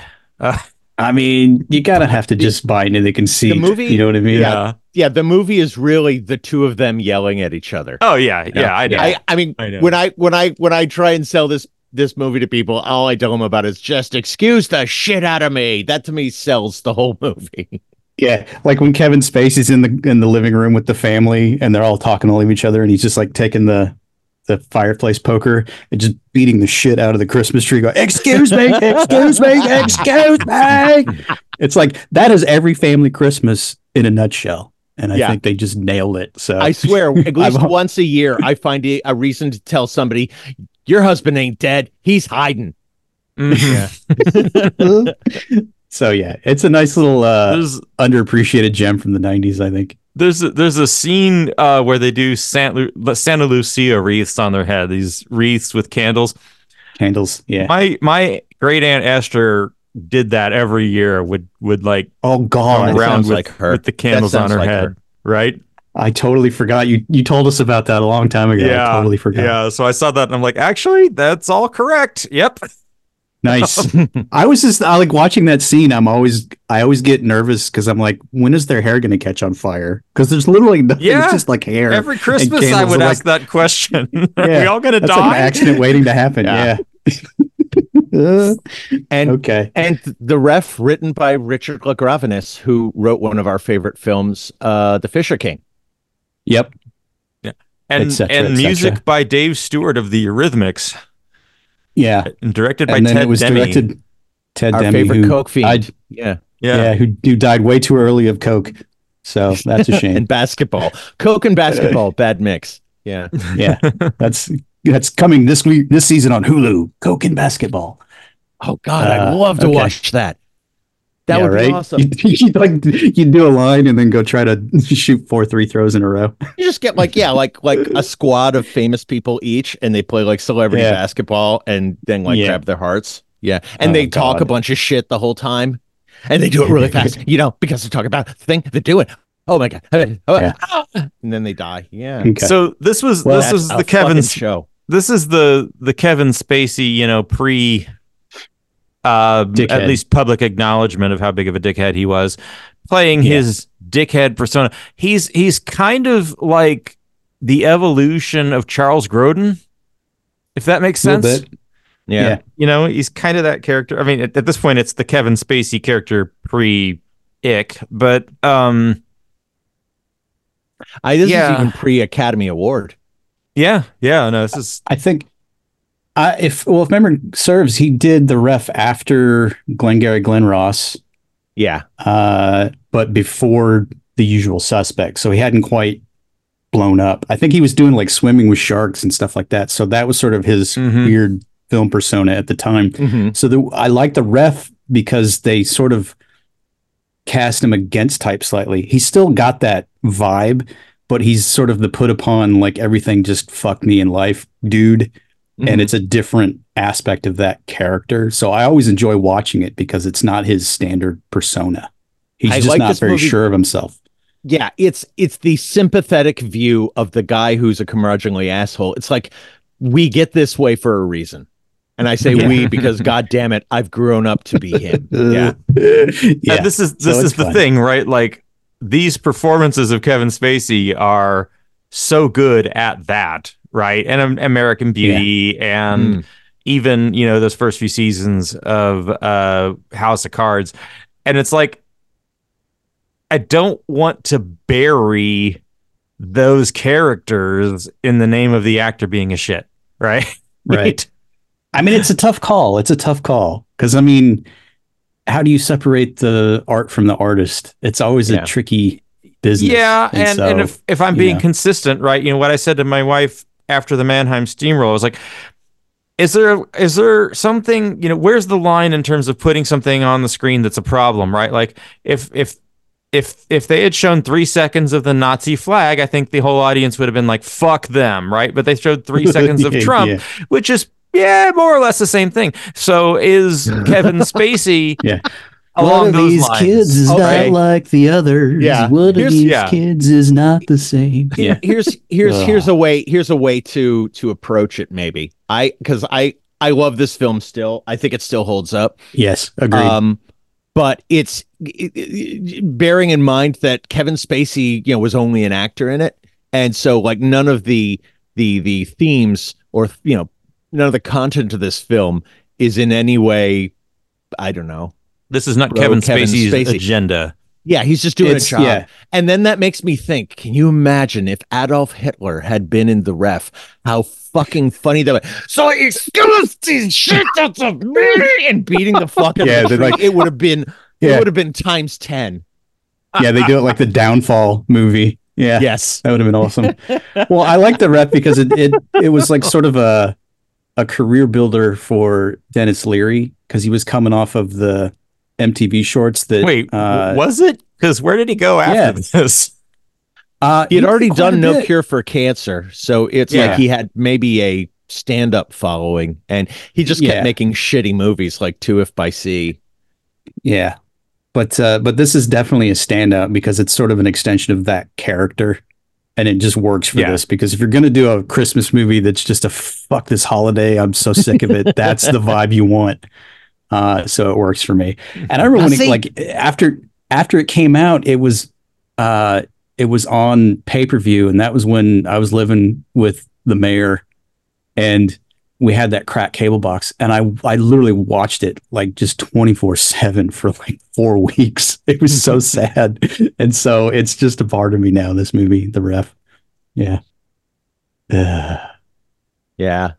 I mean, you gotta have to just buy into the conceit. The movie, you know what I mean? Yeah. The movie is really the two of them yelling at each other. Oh yeah, yeah. I know. I mean, I know. when I try and sell this movie to people, all I tell them about is just excuse the shit out of me. That to me sells the whole movie. Yeah, like when Kevin Spacey's in the living room with the family, and they're all talking to each other, and he's just like taking the fireplace poker and just beating the shit out of the Christmas tree, going, excuse me, excuse me, excuse me. It's like, that is every family Christmas in a nutshell. And I think they just nailed it. So I swear, at least once a year, I find a reason to tell somebody, your husband ain't dead. He's hiding. Mm-hmm. Yeah. So yeah, it's a nice little underappreciated gem from the 90s, I think. There's a scene where they do Santa Lucia wreaths on their head. These wreaths with candles. Candles, yeah. My great aunt Esther did that every year. Would like come around with the candles on her head, right? I totally forgot. You told us about that a long time ago. Yeah, I totally forgot. Yeah, so I saw that and I'm like, actually, that's all correct. Yep. Nice. I like watching that scene. I always get nervous because I'm like, when is their hair going to catch on fire? Because there's literally nothing. Yeah. It's just like hair. Every Christmas I would ask that question. Are we all going to die? Like an accident waiting to happen. Yeah. And The Ref, written by Richard Logravanis, who wrote one of our favorite films, The Fisher King. Yep. Yeah. And music by Dave Stewart of the Eurythmics. Yeah, and directed by Ted Demme. It was directed Ted Demme, our favorite Coke fiend. Who died way too early of Coke. So that's a shame. And basketball, Coke and basketball, bad mix. Yeah, yeah. That's coming this season on Hulu. Coke and basketball. Oh God, I'd love to watch that. That would be awesome. You do a line and then go try to shoot 4 3 throws in a row. You just get like a squad of famous people each, and they play like celebrity basketball, and then grab their hearts. Yeah, and they talk a bunch of shit the whole time, and they do it really fast. You know, because they're talking about the thing they're doing. Oh my God! And then they die. Yeah. Okay. So this was the Kevin's show. This is the Kevin Spacey, you know, pre. At least public acknowledgement of how big of a dickhead he was, playing his dickhead persona. He's kind of like the evolution of Charles Grodin, if that makes sense. Yeah. You know, he's kind of that character. I mean, at this point, it's the Kevin Spacey character pre-ick, but this is even pre-Academy Award. Yeah, no, this is. I think. If memory serves, he did The Ref after Glengarry Glen Ross, but before The Usual Suspects, so he hadn't quite blown up. I think he was doing like Swimming with Sharks and stuff like that. So that was sort of his weird film persona at the time. Mm-hmm. So I like The Ref because they sort of cast him against type slightly. He still got that vibe, but he's sort of the put upon like everything just fuck me in life dude. Mm-hmm. And it's a different aspect of that character. So I always enjoy watching it because it's not his standard persona. He's just not very sure of himself. Yeah, it's the sympathetic view of the guy who's a curmudgeonly asshole. It's like, we get this way for a reason. And I say we because, God damn it, I've grown up to be him. Yeah. And this is the thing, right? Like, these performances of Kevin Spacey are so good at that. Right. And American Beauty and even, you know, those first few seasons of House of Cards. And it's like, I don't want to bury those characters in the name of the actor being a shit. Right. Right. I mean, it's a tough call. It's a tough call because, I mean, how do you separate the art from the artist? It's always a tricky business. Yeah, and if I'm being consistent, right? You know what I said to my wife after the Mannheim Steamroller, I was like, is there something, you know, where's the line in terms of putting something on the screen that's a problem, right? Like if they had shown 3 seconds of the Nazi flag, I think the whole audience would have been like, fuck them, right? But they showed 3 seconds of Trump, which is more or less the same thing. So is Kevin Spacey along those lines? One of these kids is not like the others. Yeah. One of these kids is not the same. Yeah. Here's a way to approach it, maybe. Because I love this film still. I think it still holds up. Yes, agreed. But it's bearing in mind that Kevin Spacey, you know, was only an actor in it, and so like none of the themes or, you know, none of the content of this film is in any way, I don't know. This is not Kevin Spacey's agenda. Yeah, he's just doing a job. Yeah. And then that makes me think, can you imagine if Adolf Hitler had been in The Ref, how fucking funny that was. So excuse these shit out of me, and beating the fucking it would have been times 10. Yeah, they do it like the Downfall movie. Yeah. Yes. That would have been awesome. Well, I like The Ref because it was like sort of a career builder for Dennis Leary, because he was coming off of the MTV shorts that was it? Because where did he go after this? He had already done No Cure for Cancer, so it's like he had maybe a stand-up following, and he just kept making shitty movies like Two If by Sea. Yeah, but this is definitely a standout because it's sort of an extension of that character, and it just works for this, because if you're going to do a Christmas movie that's just a fuck this holiday, I'm so sick of it, that's the vibe you want. So it works for me. And I remember when after it came out, it was on pay-per-view, and that was when I was living with the mayor and we had that crack cable box, and I literally watched it like just 24/7 for like 4 weeks. It was so sad. And so it's just a part of me now, this movie, The Ref. Yeah. Yeah.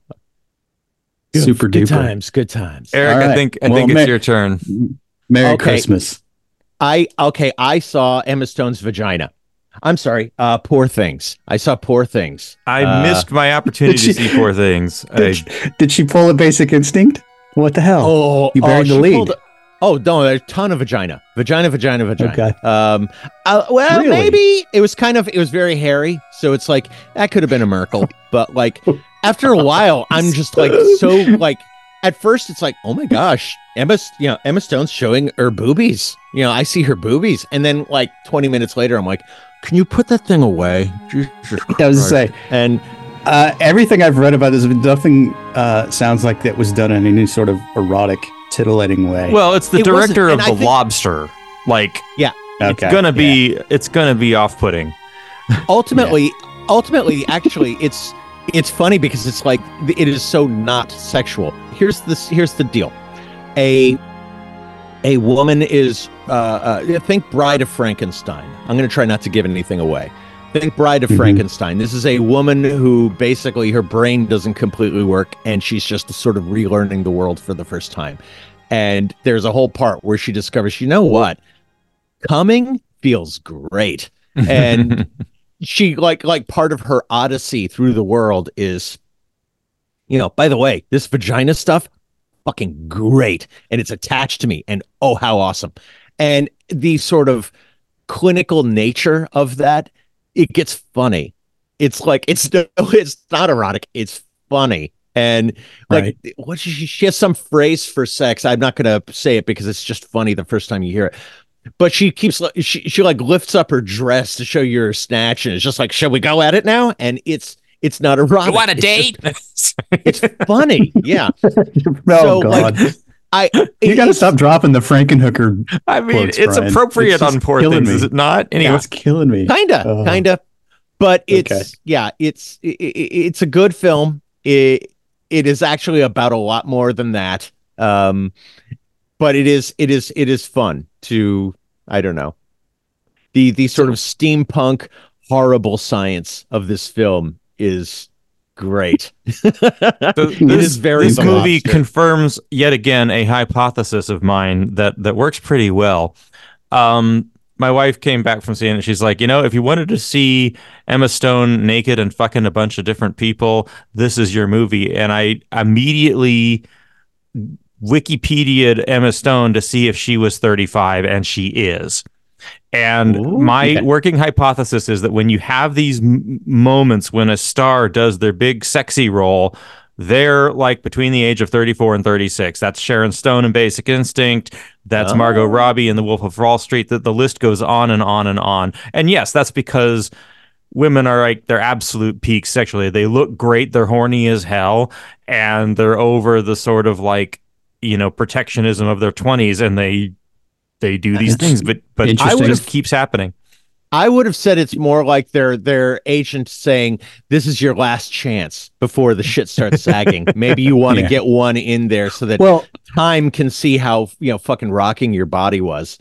Super duper. Good times. Eric, right. I think it's your turn. Merry Christmas. I saw Emma Stone's vagina. I'm sorry. Poor Things. I saw Poor Things. I missed my opportunity to see Poor Things. Did she pull a Basic Instinct? What the hell? Oh, you buried the lead. No, there's a ton of vagina. Vagina. Okay. Really? Maybe it was very hairy. So it's like, that could have been a Merkel, but like, after a while, I'm just like, so like, at first it's like, oh my gosh, Emma Stone's showing her boobies. You know, I see her boobies. And then like 20 minutes later, I'm like, can you put that thing away? Jesus Christ. I was just saying, and everything I've read about this, nothing sounds like that was done in any sort of erotic, titillating way. Well, it's the director of The Lobster. Like, it's gonna be off-putting. Ultimately, actually, It's funny because it's like, it is so not sexual. Here's the deal. A woman is, think Bride of Frankenstein. I'm going to try not to give anything away. Think Bride of Frankenstein. This is a woman who basically her brain doesn't completely work, and she's just sort of relearning the world for the first time. And there's a whole part where she discovers, you know what? Coming feels great. And she like part of her odyssey through the world is, you know, by the way, this vagina stuff, fucking great. And it's attached to me. And oh, how awesome. And the sort of clinical nature of that, it gets funny. It's like, it's not erotic. It's funny. And like, what she has some phrase for sex. I'm not going to say it because it's just funny the first time you hear it. But she keeps she like lifts up her dress to show you her snatch, and it's just like, shall we go at it now? And it's not erotic. You want a date? It's funny, yeah. God. Like, you got to stop dropping the Frankenhooker. I mean, quotes, it's Brian. Appropriate it's on Poor Things, me. Is it not? Anyway, it's killing me. Kinda. But it's it's a good film. It is actually about a lot more than that. But it is fun to, I don't know, the sort of steampunk horrible science of this film is great. This movie confirms yet again a hypothesis of mine that works pretty well. My wife came back from seeing it. She's like, if you wanted to see Emma Stone naked and fucking a bunch of different people, this is your movie. And I immediately Wikipedia'd Emma Stone to see if she was 35, and she is. And working hypothesis is that when you have these moments when a star does their big sexy role, they're like between the age of 34 and 36. That's Sharon Stone in Basic Instinct. That's Margot Robbie in The Wolf of Wall Street. The list goes on and on and on. And yes, that's because women are like their absolute peak sexually. They look great. They're horny as hell. And they're over the sort of protectionism of their 20s. And they do these things. But it just keeps happening. I would have said it's more like their agent saying, this is your last chance before the shit starts sagging. Maybe you want to get one in there so that time can see how fucking rocking your body was.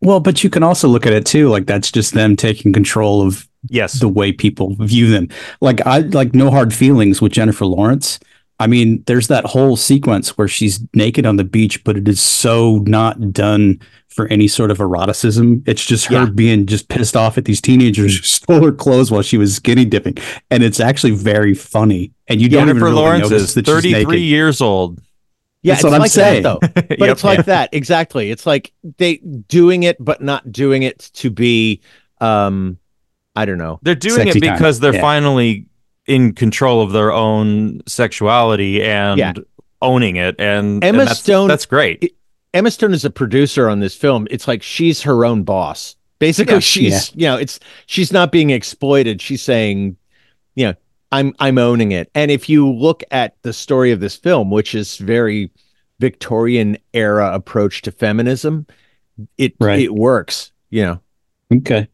Well, but you can also look at it too. Like that's just them taking control of the way people view them. Like I like No Hard Feelings with Jennifer Lawrence. I mean, there's that whole sequence where she's naked on the beach, but it is so not done for any sort of eroticism. It's just her being just pissed off at these teenagers who stole her clothes while she was skinny dipping. And it's actually very funny. And you don't even really notice that she's naked. Jennifer Lawrence is 33 years old. Yeah, that's what I'm saying. But it's like that. Exactly. It's like they doing it, but not doing it to be, I don't know. They're doing it because they're finally in control of their own sexuality and owning it. And Emma Stone, that's great. Emma Stone is a producer on this film. It's like she's her own boss. Basically, she's not being exploited. She's saying, I'm owning it. And if you look at the story of this film, which is very Victorian era approach to feminism, it works. Okay,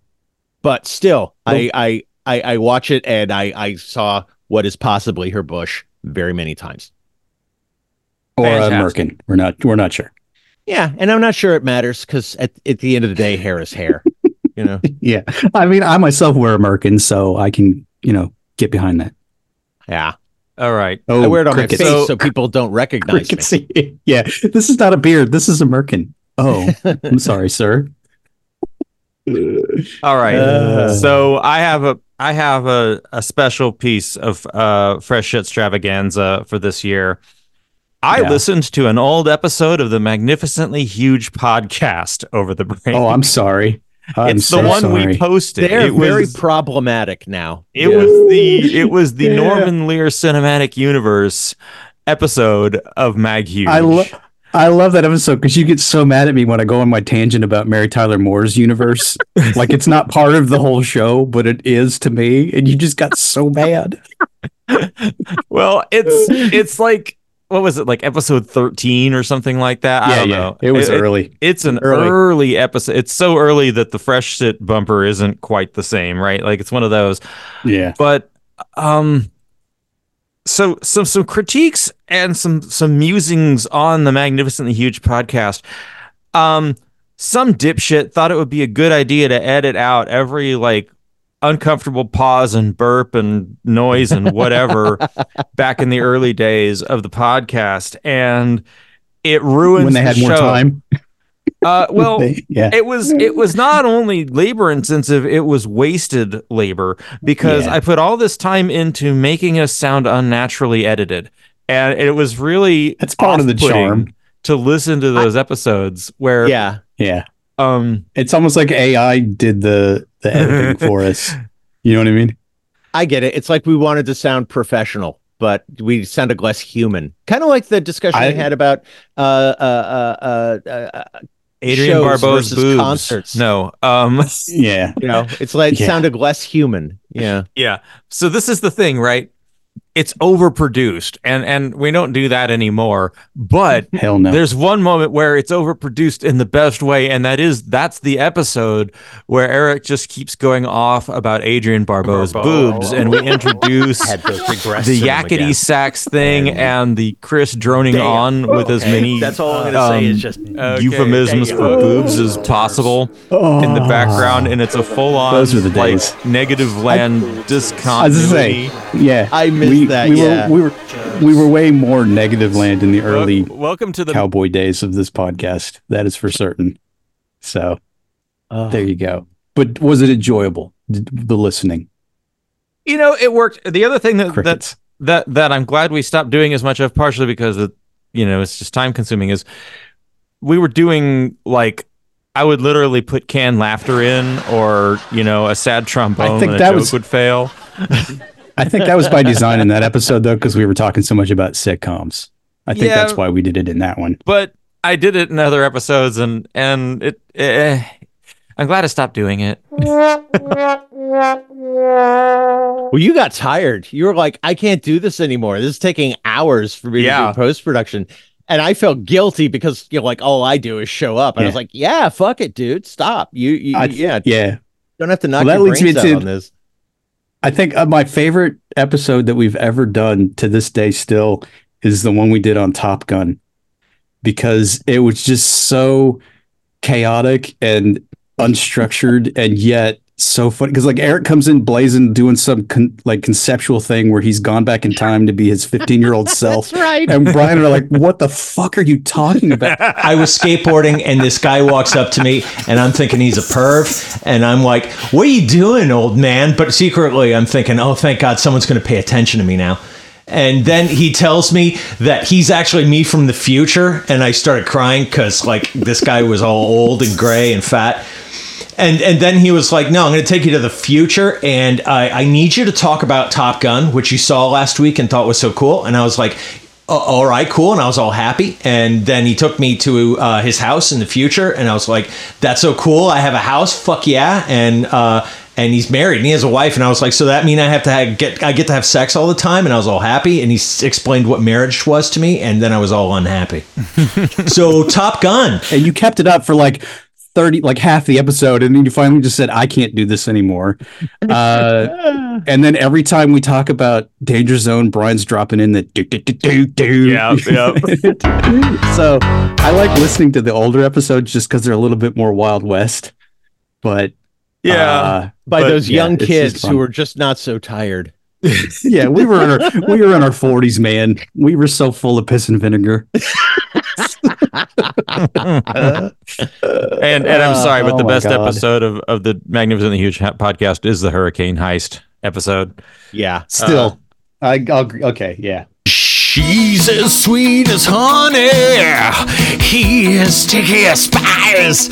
but still, well, I watch it and I saw what is possibly her bush very many times. Or a merkin. We're not sure. Yeah, and I'm not sure it matters because at the end of the day, hair is hair. Yeah, I mean, I myself wear a merkin, so I can get behind that. Yeah. All right. I wear it on my face so people don't recognize me. Yeah, this is not a beard. This is a merkin. Oh, I'm sorry, sir. All right. So I have a special piece of fresh shit extravaganza for this year. I listened to an old episode of the Magnificently Huge Podcast over the break. Oh, I'm sorry. It's the one we posted. They're very problematic now. It was the Norman Lear Cinematic Universe episode of Mag Huge. I love that episode because you get so mad at me when I go on my tangent about Mary Tyler Moore's universe. Like it's not part of the whole show, but it is to me. And you just got so mad. Well, it's like, what was it, like episode 13 or something like that? Yeah, I don't know. It was early. It's an early episode. It's so early that the fresh shit bumper isn't quite the same, right? Like it's one of those. Yeah. But so some critiques and some musings on the Magnificently Huge Podcast. Some dipshit thought it would be a good idea to edit out every uncomfortable pause and burp and noise and whatever back in the early days of the podcast, and it ruins when they had more time. It was not only labor intensive, it was wasted labor because I put all this time into making us sound unnaturally edited, and it was really that's part of the charm to listen to those episodes where it's almost like AI did the editing for us. You know what I mean? I get it. It's like we wanted to sound professional, but we sounded less human. Kind of like the discussion we had about Adrian shows Barbeau's versus concerts. No. It's like it sounded less human. Yeah. So this is the thing, right? it's overproduced, and we don't do that anymore. But hell no. There's one moment where it's overproduced in the best way, and that's the episode where Eric just keeps going off about Adrian Barbeau's boobs, and we introduce the yakety sax thing and the Chris droning on with as many that's all I'm gonna say is just euphemisms for boobs as possible in the background, and it's a full-on those are the days. Like negative land discontinuity. Yeah, I missed that. We were way more negative land in the early welcome to the cowboy days of this podcast. That is for certain. So there you go. But was it enjoyable? The listening. You know, it worked. The other thing that I'm glad we stopped doing as much of, partially because it's just time consuming, is we were doing like. I would literally put canned laughter in, or a sad trombone. I think that joke would fail. I think that was by design in that episode, though, because we were talking so much about sitcoms. I think that's why we did it in that one. But I did it in other episodes, and it. I'm glad I stopped doing it. Well, you got tired. You were like, I can't do this anymore. This is taking hours for me to do post-production. And I felt guilty because like all I do is show up, and I was like, "Yeah, fuck it, dude, stop." You don't have to knock your brains out on this. I think my favorite episode that we've ever done to this day still is the one we did on Top Gun, because it was just so chaotic and unstructured, and yet so funny. Because like Eric comes in blazing, doing some conceptual thing where he's gone back in time to be his 15-year-old self. That's right. And Brian are like, "What the fuck are you talking about?" I was skateboarding, and this guy walks up to me, and I'm thinking he's a perv, and I'm like, "What are you doing, old man?" But secretly, I'm thinking, "Oh, thank God, someone's going to pay attention to me now." And then he tells me that he's actually me from the future, and I started crying because like this guy was all old and gray and fat. And then he was like, "No, I'm going to take you to the future, and I need you to talk about Top Gun, which you saw last week and thought was so cool." And I was like, "All right, cool." And I was all happy. And then he took me to his house in the future, and I was like, "That's so cool. I have a house. Fuck yeah!" And he's married, and he has a wife. And I was like, "So that mean I have to get to have sex all the time?" And I was all happy. And he explained what marriage was to me, and then I was all unhappy. So Top Gun, and you kept it up for like. 30, like half the episode, and then you finally just said, "I can't do this anymore." And then every time we talk about Danger Zone, Brian's dropping in the do do do do do. Yeah. So I like listening to the older episodes just because they're a little bit more Wild West, but young kids who are just not so tired. Yeah, we were in our 40s, man. We were so full of piss and vinegar. and I'm sorry, but the best episode of the Magnificently Huge podcast is the hurricane heist episode. Yeah, still, yeah. She's as sweet as honey. He is sticky as spice.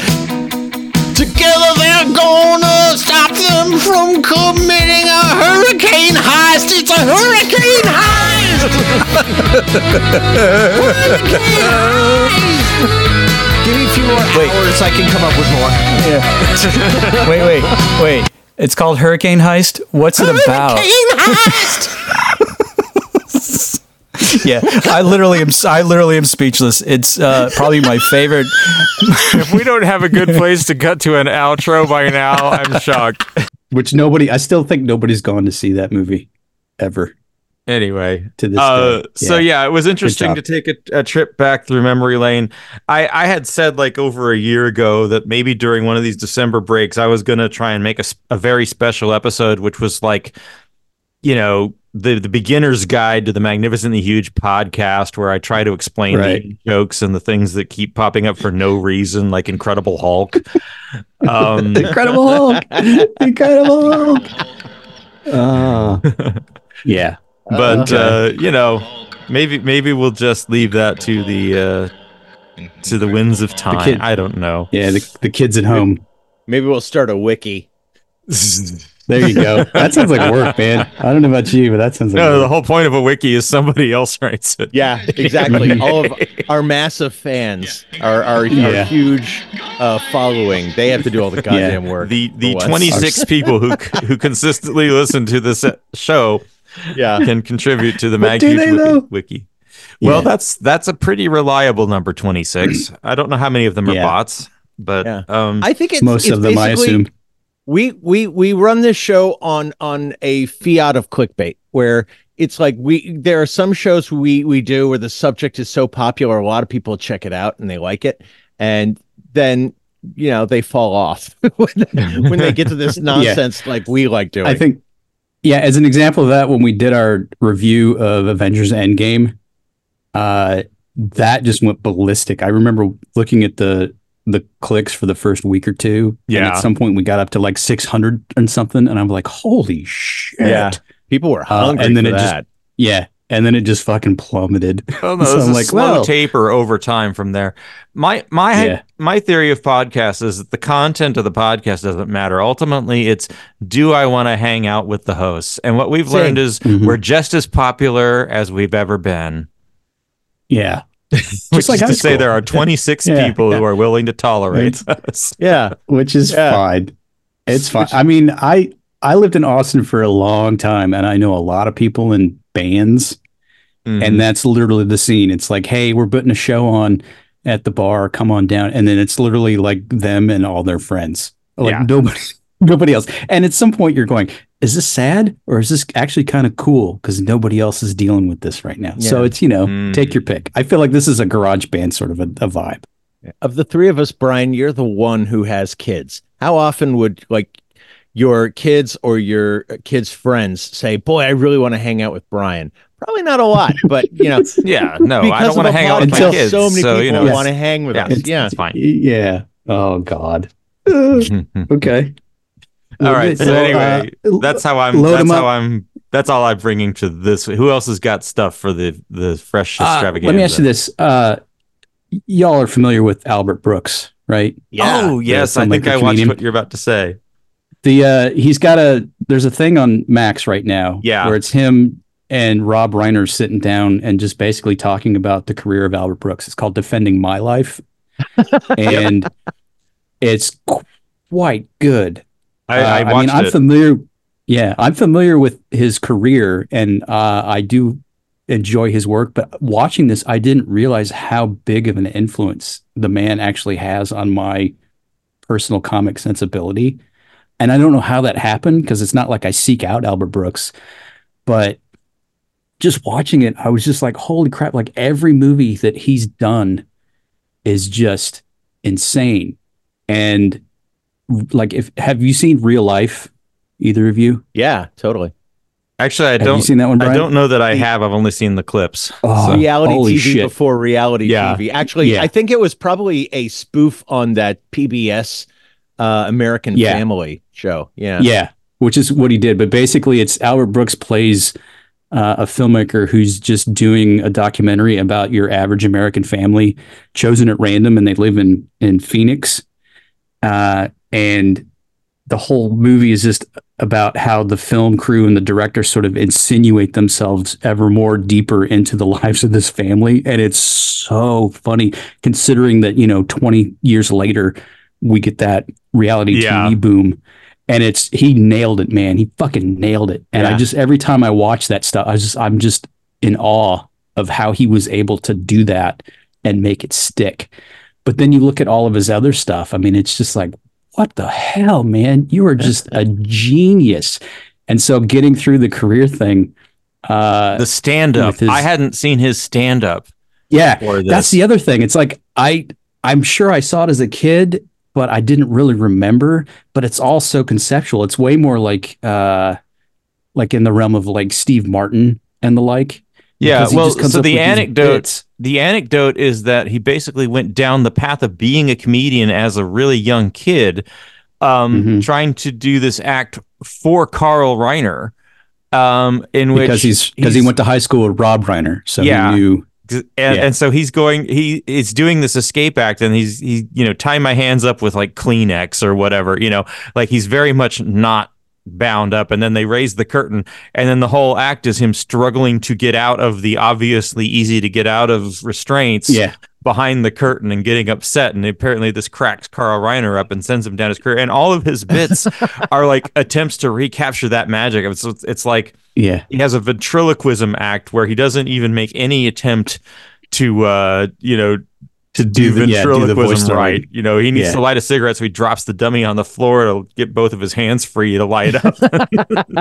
Together they're gonna stop them from committing a hurricane heist. It's a hurricane heist! Hurricane heist! Give me a few more hours, I can come up with more. Yeah. Wait. It's called Hurricane Heist? What's it about? Hurricane heist! Yeah, I literally am speechless. It's probably my favorite. If we don't have a good place to cut to an outro by now, I'm shocked. Which I still think nobody's gone to see that movie ever. Anyway, to this day. Yeah. So yeah, it was interesting to take a trip back through memory lane. I had said like over a year ago that maybe during one of these December breaks, I was going to try and make a very special episode, which was like, the beginner's guide to the Magnificently Huge podcast, where I try to explain the jokes and the things that keep popping up for no reason, like Incredible Hulk. Incredible Hulk. Yeah. But, maybe we'll just leave that to the winds of time. I don't know. Yeah, the kids at home. Maybe we'll start a wiki. There you go. That sounds like work, man. I don't know about you, but that sounds like work. The whole point of a wiki is somebody else writes it. Yeah, exactly. All of our massive fans, our huge following, they have to do all the goddamn work. The 26 people who consistently listen to this show yeah, can contribute to the Mag Huge wiki. Well, that's a pretty reliable number, 26. I don't know how many of them are bots, but I think it's most of them. I assume we run this show on a fiat of clickbait, where it's like there are some shows we do where the subject is so popular, a lot of people check it out and they like it, and then they fall off when they get to this nonsense like we like doing. I think as an example of that, when we did our review of Avengers Endgame, that just went ballistic. I remember looking at the clicks for the first week or two. Yeah. And at some point we got up to like 600 and something, and I'm like, holy shit. Yeah. People were hungry and then for it that. And then it just fucking plummeted. Oh no, so I'm like, slow taper over time from there. My theory of podcasts is that the content of the podcast doesn't matter. Ultimately, it's, do I want to hang out with the hosts? And what we've learned is we're just as popular as we've ever been. Yeah. Just like I say, there are 26 people who are willing to tolerate us. Yeah. Which is fine. It's fine. I mean, I lived in Austin for a long time, and I know a lot of people in bands, and that's literally the scene. It's like, hey, we're putting a show on at the bar, come on down. And then it's literally like them and all their friends. Like nobody else. And at some point you're going, is this sad or is this actually kind of cool? Because nobody else is dealing with this right now. Yeah. So it's, take your pick. I feel like this is a garage band sort of a vibe. Of the three of us, Brian, you're the one who has kids. How often would your kids or your kids' friends say, boy, I really want to hang out with Brian? Probably not a lot, but I don't want to hang out with my kids. So many people want to hang with us. It's fine. Yeah. Oh God. Okay. All right. So anyway, that's all I'm bringing to this. Who else has got stuff for the fresh extravaganza? Let me ask you this. Y'all are familiar with Albert Brooks, right? Yeah. Oh yes. I think I watched what you're about to say. There's a thing on Max right now where it's him and Rob Reiner sitting down and just basically talking about the career of Albert Brooks. It's called Defending My Life. And it's quite good. I'm familiar with his career, and I do enjoy his work, but watching this, I didn't realize how big of an influence the man actually has on my personal comic sensibility. And I don't know how that happened, because it's not like I seek out Albert Brooks, but just watching it, I was just like, holy crap, like every movie that he's done is just insane. And like, have you seen Real Life, either of you? Yeah, totally. Actually, I don't. Have you seen that one, Brian? I don't know that I have. I've only seen the clips. Oh, so. Reality TV before reality TV. Actually, I think it was probably a spoof on that PBS American Family show. Yeah. Yeah, which is what he did. But basically, it's Albert Brooks plays a filmmaker who's just doing a documentary about your average American family, chosen at random, and they live in Phoenix. And the whole movie is just about how the film crew and the director sort of insinuate themselves ever more deeper into the lives of this family. And it's so funny considering that, 20 years later, we get that reality TV boom, and he nailed it, man. He fucking nailed it. And I just, every time I watch that stuff, I'm just in awe of how he was able to do that and make it stick. But then you look at all of his other stuff. I mean, it's just like, what the hell, man? You are just a genius. And so getting through the career thing. The stand-up. I hadn't seen his stand-up. Yeah, that's the other thing. It's like, I'm sure I saw it as a kid, but I didn't really remember. But it's all so conceptual. It's way more like in the realm of like Steve Martin and the like. Yeah, well, so the anecdote is that he basically went down the path of being a comedian as a really young kid, trying to do this act for Carl Reiner, because he went to high school with Rob Reiner, so he knew. And so he's doing this escape act, and he's tie my hands up with like Kleenex or whatever, like he's very much not bound up, and then they raise the curtain, and then the whole act is him struggling to get out of the obviously easy to get out of restraints, behind the curtain and getting upset, and apparently this cracks Carl Reiner up and sends him down his career, and all of his bits are like attempts to recapture that magic. It's like, yeah, he has a ventriloquism act where he doesn't even make any attempt to to do ventriloquism right. You know, he needs to light a cigarette, so he drops the dummy on the floor to get both of his hands free to light up.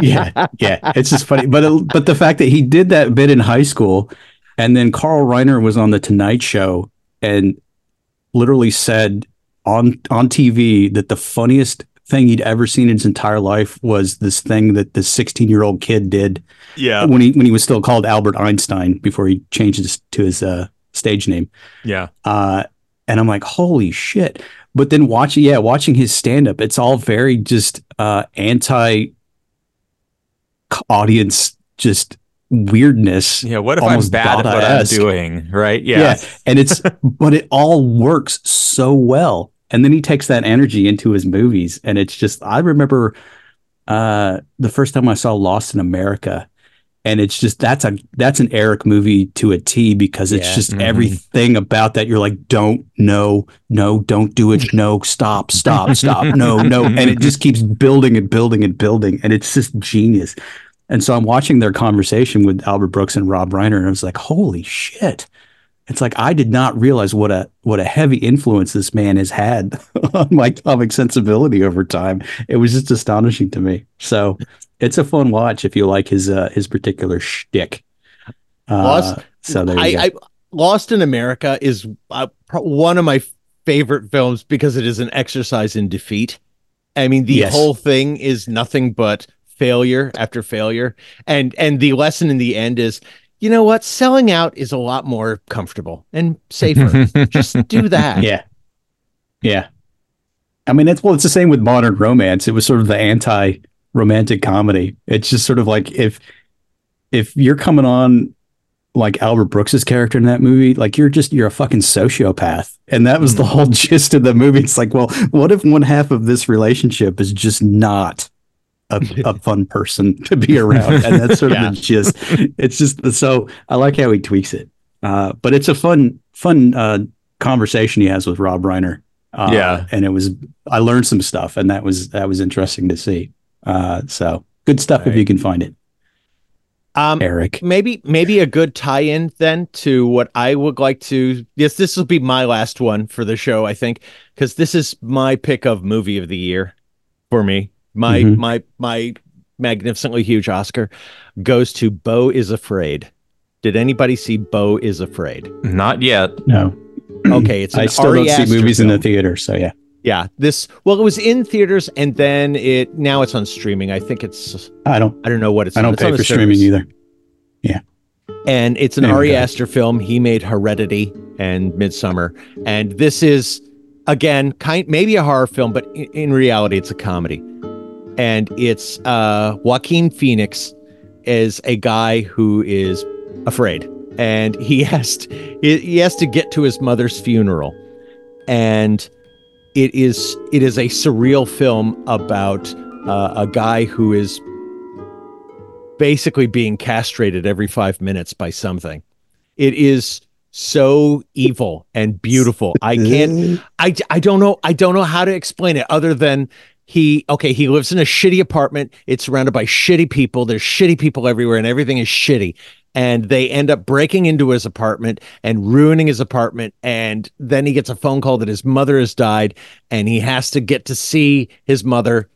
yeah, it's just funny, but the fact that he did that bit in high school, and then Carl Reiner was on the Tonight Show and literally said on TV that the funniest thing he'd ever seen in his entire life was this thing that the 16-year-old kid did. Yeah, when he was still called Albert Einstein before he changed to his stage name. Yeah. And I'm like, holy shit. But then watching his stand-up, it's all very just anti-audience, just weirdness. Yeah, what if I'm bad at what I'm doing, right? Yeah. And it's but it all works so well. And then he takes that energy into his movies, and it's just, I remember the first time I saw Lost in America. And it's just, that's an Eric movie to a T, because it's just everything about that. You're like, don't do it. No, stop, no. And it just keeps building. And it's just genius. And so I'm watching their conversation with Albert Brooks and Rob Reiner, and I was like, holy shit. It's like, I did not realize what a heavy influence this man has had on my comic sensibility over time. It was just astonishing to me. So it's a fun watch if you like his particular shtick. Lost in America is one of my favorite films because it is an exercise in defeat. I mean, the whole thing is nothing but failure after failure. And the lesson in the end is, you know what? Selling out is a lot more comfortable and safer. Just do that. Yeah. I mean, it's the same with modern romance. It was sort of the anti-romantic comedy. It's just sort of like, if you're coming on like Albert Brooks's character in that movie, like you're a fucking sociopath. And that was the whole gist of the movie. It's like, well, what if one half of this relationship is just not a fun person to be around? And that's sort of the gist. It's just, so I like how he tweaks it, but it's a fun conversation he has with Rob Reiner, and it was, I learned some stuff, and that was interesting to see, so good stuff. Right. If you can find it, Eric, maybe a good tie-in then to what I would like to, this will be my last one for the show, I think, because this is my pick of movie of the year for me. My magnificently huge Oscar goes to Beau is Afraid. Did anybody see Beau is Afraid? Not yet. No. Okay, it's I still don't see movies in the theater, so yeah. Yeah, it was in theaters, and then now it's on streaming. I think it's I don't know what it's on. I don't pay for streaming either. Yeah. And it's an Ari Aster film. He made Heredity and Midsommar, and this is again maybe a horror film, but in reality it's a comedy. And it's Joaquin Phoenix is a guy who is afraid, and he has to get to his mother's funeral, and it is a surreal film about a guy who is basically being castrated every 5 minutes by something. It is so evil and beautiful. I don't know how to explain it other than. He lives in a shitty apartment. It's surrounded by shitty people. There's shitty people everywhere, and everything is shitty. And they end up breaking into his apartment and ruining his apartment. And then he gets a phone call that his mother has died, and he has to get to see his mother.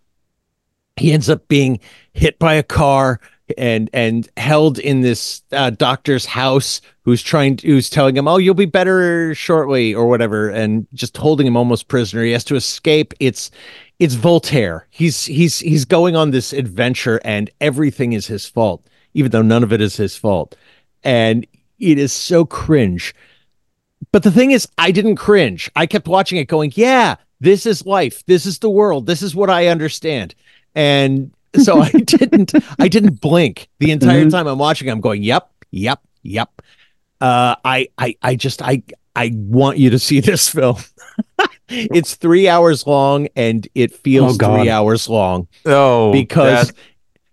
He ends up being hit by a car and held in this doctor's house, who's telling him, "Oh, you'll be better shortly," or whatever, and just holding him almost prisoner. He has to escape. It's Voltaire. He's going on this adventure, and everything is his fault, even though none of it is his fault. And it is so cringe. But the thing is, I didn't cringe. I kept watching it going, yeah, this is life. This is the world. This is what I understand. And so I didn't blink the entire time I'm watching. I'm going, yep. I want you to see this film. It's 3 hours long, and it feels 3 hours long. Oh, because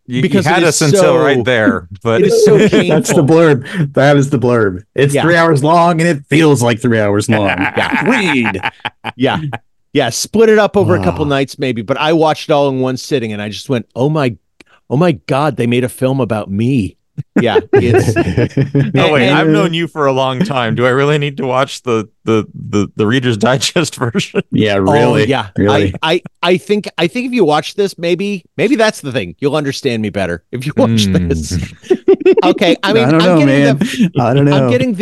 Because you had us until right there, but it is so painful. That's the blurb. That is the blurb. It's 3 hours long, and it feels like 3 hours long. Yeah. Read. Yeah. Yeah. Split it up over a couple nights, maybe. But I watched it all in one sitting, and I just went, "Oh my God! They made a film about me." Yeah. Oh wait, I've known you for a long time. Do I really need to watch the Reader's Digest version? Yeah, really. Oh, yeah. Really? I think if you watch this, maybe that's the thing. You'll understand me better if you watch this. Okay. I mean, I'm getting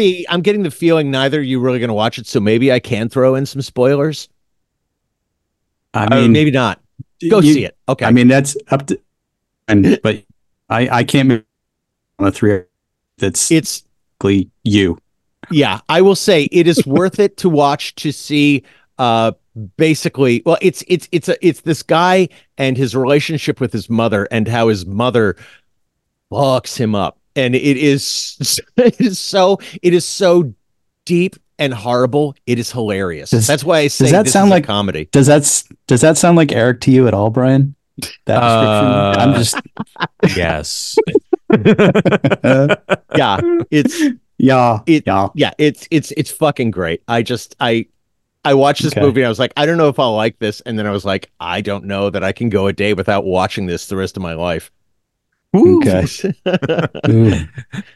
the feeling neither of you really gonna watch it, so maybe I can throw in some spoilers. I mean, maybe not. Go see it. Okay. I mean, that's up to but I can't on the three. It's you. Yeah, I will say it is worth it to watch, to see basically, well, it's this guy and his relationship with his mother and how his mother fucks him up. And it is so deep and horrible. It is hilarious. That's why I say this sound is like a comedy. Does that sound like Eric to you at all, Brian? That description? I'm just yes. It's fucking great. I watched this movie and I was like, I don't know if I'll like this, and then I was like, I don't know that I can go a day without watching this the rest of my life. Ooh. Okay.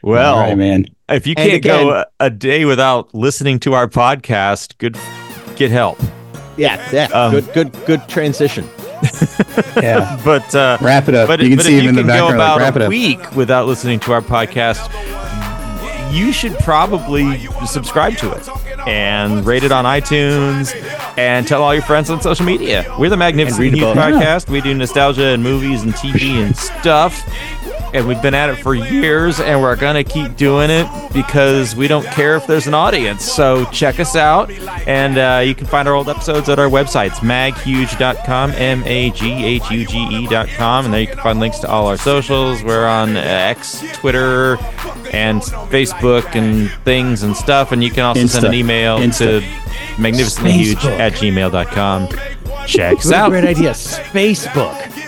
Well, all right, man, if you can't go a day without listening to our podcast, get help. Good transition. Yeah, but wrap it up. But you can see him in the background. Go about a week without listening to our podcast, you should probably subscribe to it and rate it on iTunes and tell all your friends on social media. We're the Magnificent Huge Podcast. We do nostalgia and movies and TV and stuff, and we've been at it for years, and we're gonna keep doing it because we don't care if there's an audience. So check us out, and you can find our old episodes at our websites, maghuge.com, maghuge.com, and there you can find links to all our socials. We're on X, Twitter, and Facebook, and things and stuff, and you can also send an email to magnificentlyhuge@gmail.com. Check us out. Great idea, Facebook.